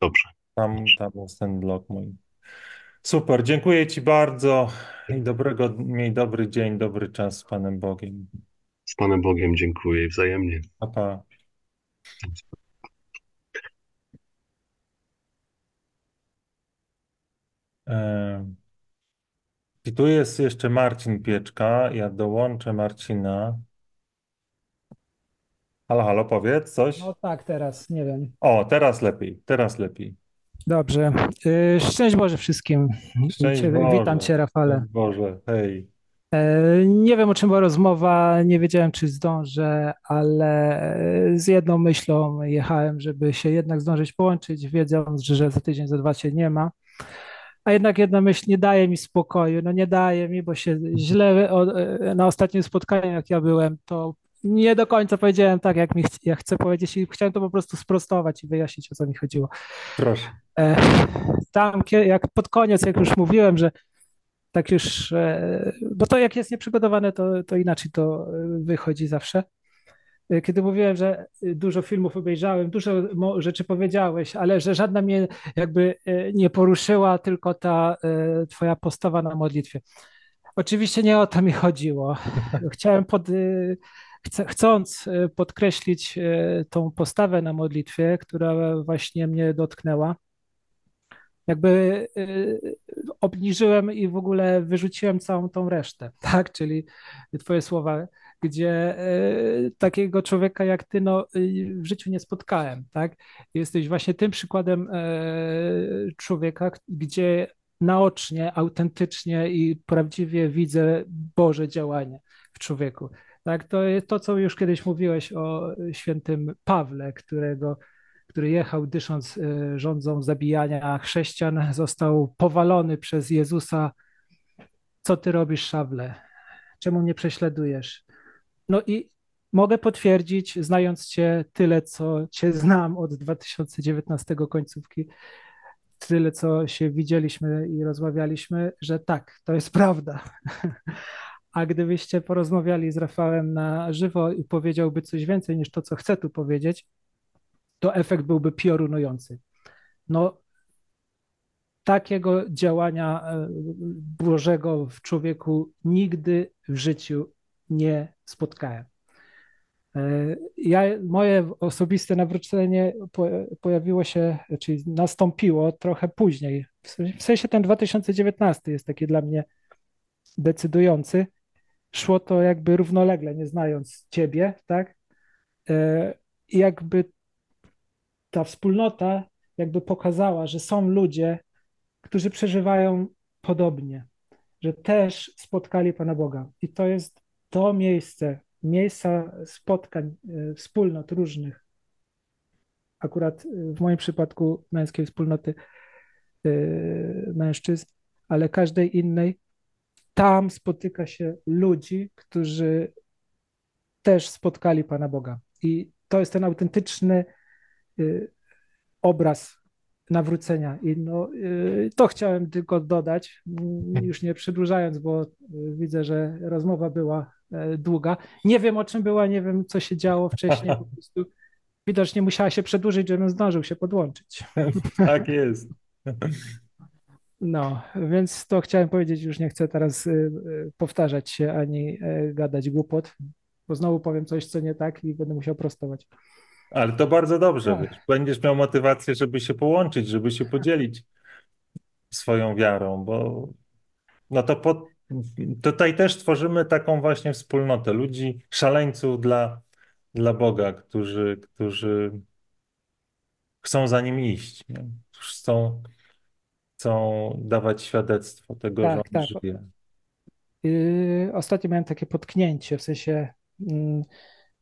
Dobrze. Tam, tam jest ten blog mój. Super, dziękuję Ci bardzo i dobrego, miej dobry dzień, dobry czas z Panem Bogiem. Z Panem Bogiem dziękuję wzajemnie. Pa, pa. E... I tu jest jeszcze Marcin Pieczka, ja dołączę Marcina. Halo, halo, powiedz coś? No tak, teraz, nie wiem. O, teraz lepiej, teraz lepiej. Dobrze. Szczęść Boże wszystkim. Szczęść Ciebie, Boże. Witam Cię, Rafale. Szczęść Boże, hej. Nie wiem, o czym była rozmowa, nie wiedziałem, czy zdążę, ale z jedną myślą jechałem, żeby się jednak zdążyć połączyć, wiedząc, że za tydzień, za dwa się nie ma. A jednak jedna myśl nie daje mi spokoju, no nie daje mi, bo się źle na ostatnim spotkaniu, jak ja byłem, to nie do końca powiedziałem tak, jak mi ch ja chcę powiedzieć i chciałem to po prostu sprostować i wyjaśnić, o co mi chodziło. Proszę. E, tam, jak pod koniec, jak już mówiłem, że tak już, e, bo to jak jest nieprzygotowane, to, to inaczej to wychodzi zawsze. E, kiedy mówiłem, że dużo filmów obejrzałem, dużo rzeczy powiedziałeś, ale że żadna mnie jakby e, nie poruszyła, tylko ta e, twoja postawa na modlitwie. Oczywiście nie o to mi chodziło. Chciałem pod... E, Chcąc podkreślić tą postawę na modlitwie, która właśnie mnie dotknęła, jakby obniżyłem i w ogóle wyrzuciłem całą tą resztę, tak? Czyli twoje słowa, gdzie takiego człowieka jak ty no, w życiu nie spotkałem, tak? Jesteś właśnie tym przykładem człowieka, gdzie naocznie, autentycznie i prawdziwie widzę Boże działanie w człowieku. Tak, to jest to, co już kiedyś mówiłeś o świętym Pawle, którego, który jechał dysząc rządzą zabijania chrześcijan, został powalony przez Jezusa. Co ty robisz, Szawle? Czemu mnie prześladujesz? No i Mogę potwierdzić, znając Cię tyle, co Cię znam od dwa tysiące dziewiętnastego końcówki, tyle, co się widzieliśmy i rozmawialiśmy, że tak, to jest prawda. A gdybyście porozmawiali z Rafałem na żywo i powiedziałby coś więcej niż to, co chcę tu powiedzieć, to efekt byłby piorunujący. No, takiego działania Bożego w człowieku nigdy w życiu nie spotkałem. Ja, moje osobiste nawrócenie pojawiło się, czyli nastąpiło trochę później. W sensie ten dwa tysiące dziewiętnasty jest taki dla mnie decydujący. Szło to jakby równolegle, nie znając Ciebie, tak? I jakby ta wspólnota jakby pokazała, że są ludzie, którzy przeżywają podobnie, że też spotkali Pana Boga. I to jest to miejsce, miejsca spotkań, wspólnot różnych, akurat w moim przypadku męskiej wspólnoty mężczyzn, ale każdej innej, tam spotyka się ludzi, którzy też spotkali Pana Boga. I to jest ten autentyczny obraz nawrócenia. I no, to chciałem tylko dodać, już nie przedłużając, bo widzę, że rozmowa była długa. Nie wiem, o czym była, nie wiem, co się działo wcześniej. Po prostu widocznie musiała się przedłużyć, żebym zdążył się podłączyć. Tak jest. No, więc to chciałem powiedzieć, już nie chcę teraz powtarzać się ani gadać głupot, bo znowu powiem coś, co nie tak i będę musiał prostować. Ale to bardzo dobrze. Wiesz. Będziesz miał motywację, żeby się połączyć, żeby się podzielić swoją wiarą, bo no to po... tutaj też tworzymy taką właśnie wspólnotę ludzi, szaleńców dla, dla Boga, którzy, którzy chcą za Nim iść, nie? Chcą, chcą dawać świadectwo tego, tak, że On tak żyje. Yy, ostatnio miałem takie potknięcie, w sensie... Yy...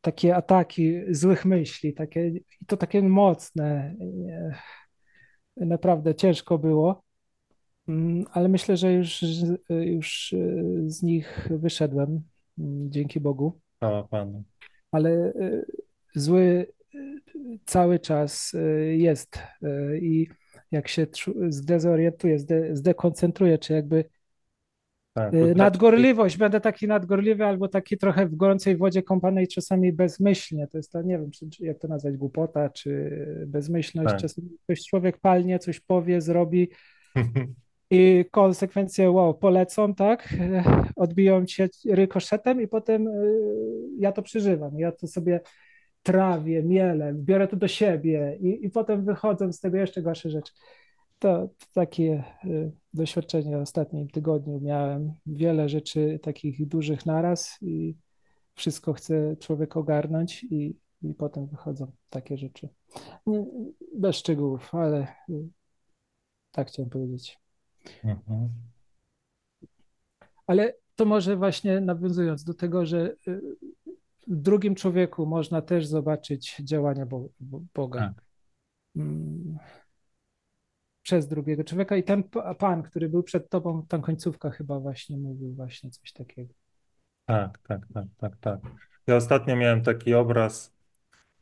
takie ataki złych myśli, takie, i to takie mocne, naprawdę ciężko było, ale myślę, że już, już z nich wyszedłem, dzięki Bogu. Chwała Panu. Ale zły cały czas jest i jak się zdezorientuję, zde, zdekoncentruję, czy jakby tak, nadgorliwość, będę taki nadgorliwy albo taki trochę w gorącej wodzie kąpanej, czasami bezmyślnie, to jest to, nie wiem czy, jak to nazwać, głupota czy bezmyślność, tak. Czasami ktoś człowiek palnie, coś powie, zrobi i konsekwencje wow, polecą, tak, odbiją się rykoszetem i potem ja to przeżywam, ja to sobie trawię, mielę, biorę to do siebie i, i potem wychodzą z tego jeszcze gorsze rzeczy. To takie doświadczenie w ostatnim tygodniu miałem. Wiele rzeczy takich dużych naraz i wszystko chce człowiek ogarnąć i, i potem wychodzą takie rzeczy. Nie, bez szczegółów, ale tak chciałem powiedzieć. Mhm. Ale to może właśnie nawiązując do tego, że w drugim człowieku można też zobaczyć działania Bo- Bo- Boga. Tak. Przez drugiego człowieka i ten pan, który był przed tobą, tam końcówka chyba właśnie mówił właśnie coś takiego. Tak, tak, tak, tak, tak. Ja ostatnio miałem taki obraz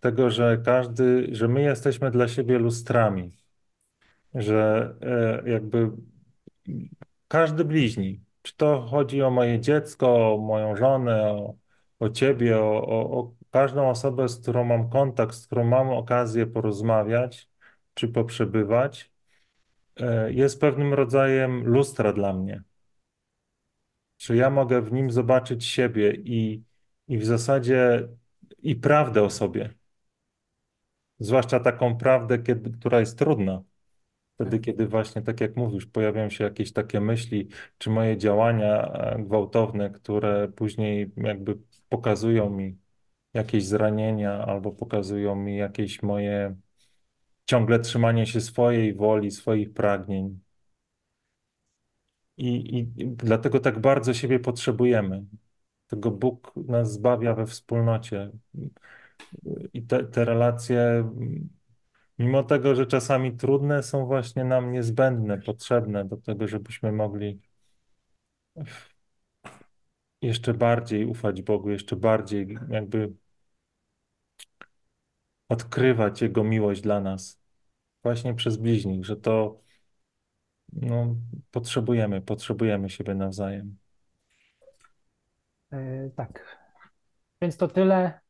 tego, że każdy, że my jesteśmy dla siebie lustrami, że jakby każdy bliźni, czy to chodzi o moje dziecko, o moją żonę, o, o ciebie, o, o, o każdą osobę, z którą mam kontakt, z którą mam okazję porozmawiać, czy poprzebywać, jest pewnym rodzajem lustra dla mnie. Czy ja mogę w nim zobaczyć siebie i, i w zasadzie i prawdę o sobie. Zwłaszcza taką prawdę, kiedy, która jest trudna. Wtedy, kiedy właśnie, tak jak mówisz, pojawiają się jakieś takie myśli, czy moje działania gwałtowne, które później jakby pokazują mi jakieś zranienia albo pokazują mi jakieś moje... ciągle trzymanie się swojej woli, swoich pragnień. I, i dlatego tak bardzo siebie potrzebujemy. Tego Bóg nas zbawia we wspólnocie. I te, te relacje, mimo tego, że czasami trudne, są właśnie nam niezbędne, potrzebne do tego, żebyśmy mogli jeszcze bardziej ufać Bogu, jeszcze bardziej jakby odkrywać Jego miłość dla nas właśnie przez bliźnich, że to no, potrzebujemy, potrzebujemy siebie nawzajem. Yy, tak. Więc to tyle.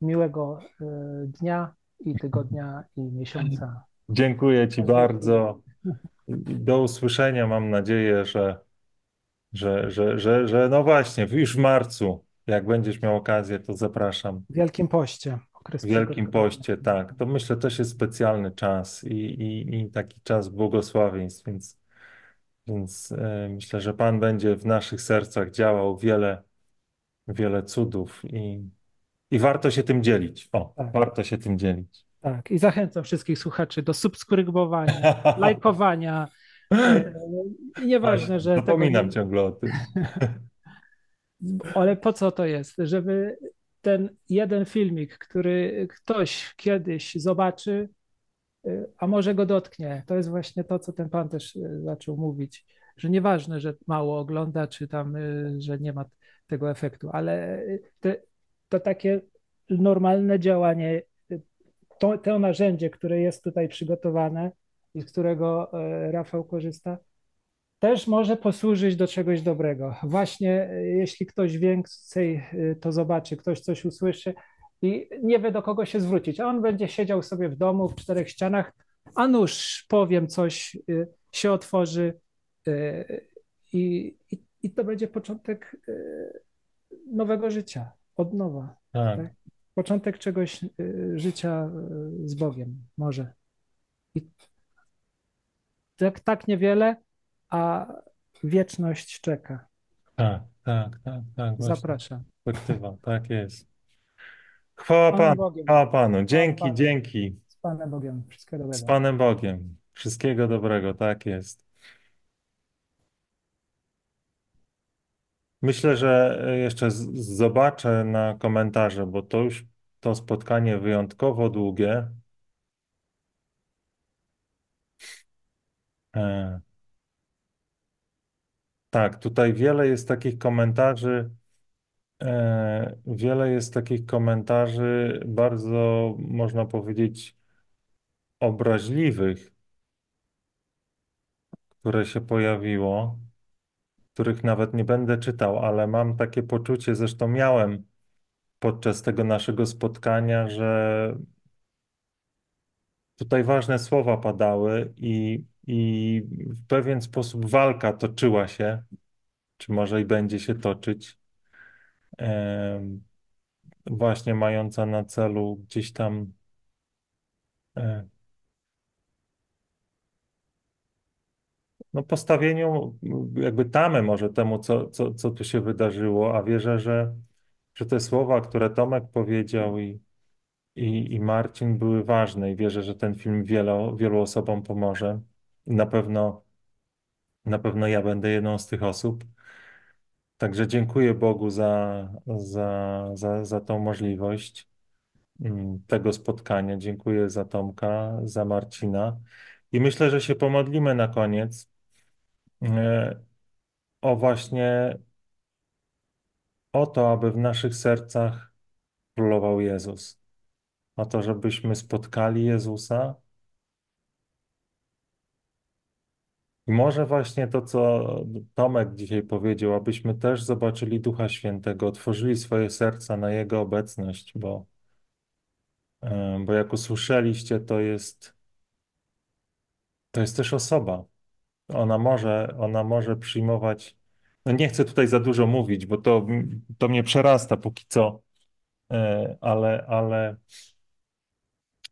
Miłego yy, dnia i tygodnia i miesiąca. Dziękuję Ci bardzo. Do usłyszenia. Mam nadzieję, że, że, że, że, że no właśnie, już w marcu, jak będziesz miał okazję, to zapraszam. W Wielkim Poście. W Wielkim Poście, tak. To myślę też jest specjalny czas i, i, i taki czas błogosławieństw, więc, więc yy, myślę, że Pan będzie w naszych sercach działał wiele, wiele cudów i I warto się tym dzielić. O, tak. Warto się tym dzielić. Tak, i zachęcam wszystkich słuchaczy do subskrybowania, lajkowania. I nieważne, ale że... Zapominam nie... ciągle o tym. Ale po co to jest? Żeby ten jeden filmik, który ktoś kiedyś zobaczy, a może go dotknie. To jest właśnie to, co ten Pan też zaczął mówić, że nieważne, że mało ogląda, czy tam, że nie ma tego efektu, ale te to takie normalne działanie, to, to narzędzie, które jest tutaj przygotowane i z którego Rafał korzysta, też może posłużyć do czegoś dobrego. Właśnie jeśli ktoś więcej to zobaczy, ktoś coś usłyszy i nie wie, do kogo się zwrócić, a on będzie siedział sobie w domu w czterech ścianach, a nuż powiem coś, się otworzy i, i, i to będzie początek nowego życia. Od nowa. Tak. Tak? Początek czegoś y, życia y, z Bogiem może. I tak, tak niewiele, a wieczność czeka. Tak, tak, tak. tak Zapraszam. Perspektywa, tak jest. Chwała Panu. Chwała Panu. Dzięki, Panu. Dzięki. Z Panem Bogiem. Wszystkiego dobrego. Z Panem Bogiem. Wszystkiego dobrego, tak jest. Myślę, że jeszcze zobaczę na komentarze, bo to już to spotkanie wyjątkowo długie. E tak, tutaj wiele jest takich komentarzy, e wiele jest takich komentarzy bardzo, można powiedzieć, obraźliwych, które się pojawiło, których nawet nie będę czytał, ale mam takie poczucie, zresztą miałem podczas tego naszego spotkania, że tutaj ważne słowa padały i, i w pewien sposób walka toczyła się, czy może i będzie się toczyć, właśnie mająca na celu gdzieś tam no postawieniu jakby tamy może temu, co, co, co tu się wydarzyło, a wierzę, że, że te słowa, które Tomek powiedział i, i, i Marcin były ważne i wierzę, że ten film wielu, wielu osobom pomoże. Na pewno, na pewno ja będę jedną z tych osób. Także dziękuję Bogu za, za, za, za tą możliwość tego spotkania. Dziękuję za Tomka, za Marcina i myślę, że się pomodlimy na koniec o właśnie o to, aby w naszych sercach królował Jezus. O to, żebyśmy spotkali Jezusa. I może właśnie to, co Tomek dzisiaj powiedział, abyśmy też zobaczyli Ducha Świętego, otworzyli swoje serca na Jego obecność, bo, bo jak usłyszeliście, to jest to jest też osoba. Ona może, ona może przyjmować... No nie chcę tutaj za dużo mówić, bo to, to mnie przerasta póki co, ale, ale,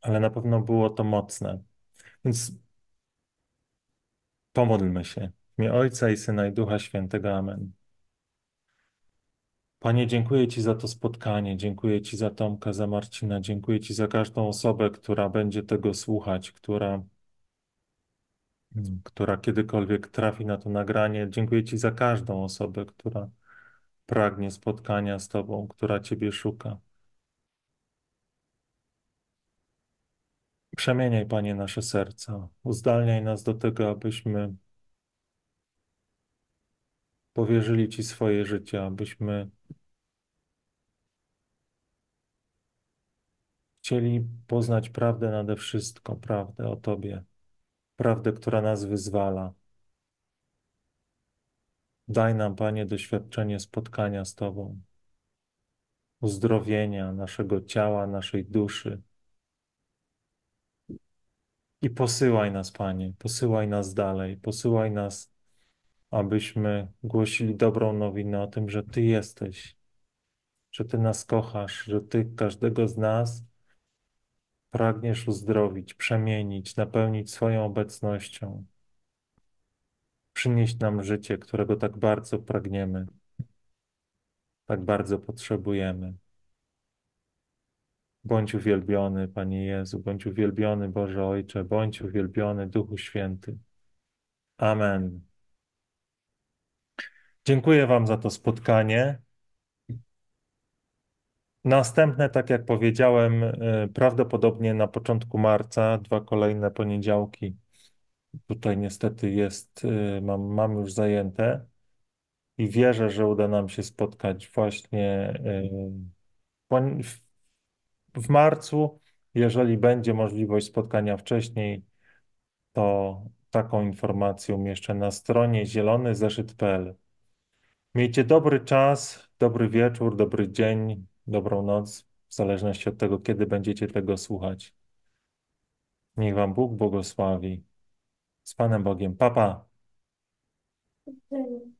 ale na pewno było to mocne. Więc pomódlmy się. W imię Ojca i Syna i Ducha Świętego. Amen. Panie, dziękuję Ci za to spotkanie, dziękuję Ci za Tomka, za Marcina, dziękuję Ci za każdą osobę, która będzie tego słuchać, która... która kiedykolwiek trafi na to nagranie. Dziękuję Ci za każdą osobę, która pragnie spotkania z Tobą, która Ciebie szuka. Przemieniaj, Panie, nasze serca. Uzdalniaj nas do tego, abyśmy powierzyli Ci swoje życie, abyśmy Chcieli poznać prawdę nade wszystko, prawdę o Tobie, prawdę, która nas wyzwala. Daj nam, Panie, doświadczenie spotkania z Tobą, uzdrowienia naszego ciała, naszej duszy. I posyłaj nas, Panie, posyłaj nas dalej, posyłaj nas, abyśmy głosili dobrą nowinę o tym, że Ty jesteś, że Ty nas kochasz, że Ty każdego z nas pragniesz uzdrowić, przemienić, napełnić swoją obecnością, przynieść nam życie, którego tak bardzo pragniemy, tak bardzo potrzebujemy. Bądź uwielbiony, Panie Jezu, bądź uwielbiony, Boże Ojcze, bądź uwielbiony, Duchu Święty. Amen. Dziękuję Wam za to spotkanie. Następne, tak jak powiedziałem, prawdopodobnie na początku marca, dwa kolejne poniedziałki. Tutaj niestety jest, mam, mam już zajęte i wierzę, że uda nam się spotkać właśnie w, w marcu. Jeżeli będzie możliwość spotkania wcześniej, to taką informację umieszczę na stronie zielony zeszyt kropka pe el. Miejcie dobry czas, dobry wieczór, dobry dzień, dobrą noc, w zależności od tego, kiedy będziecie tego słuchać. Niech Wam Bóg błogosławi. Z Panem Bogiem. Pa, pa.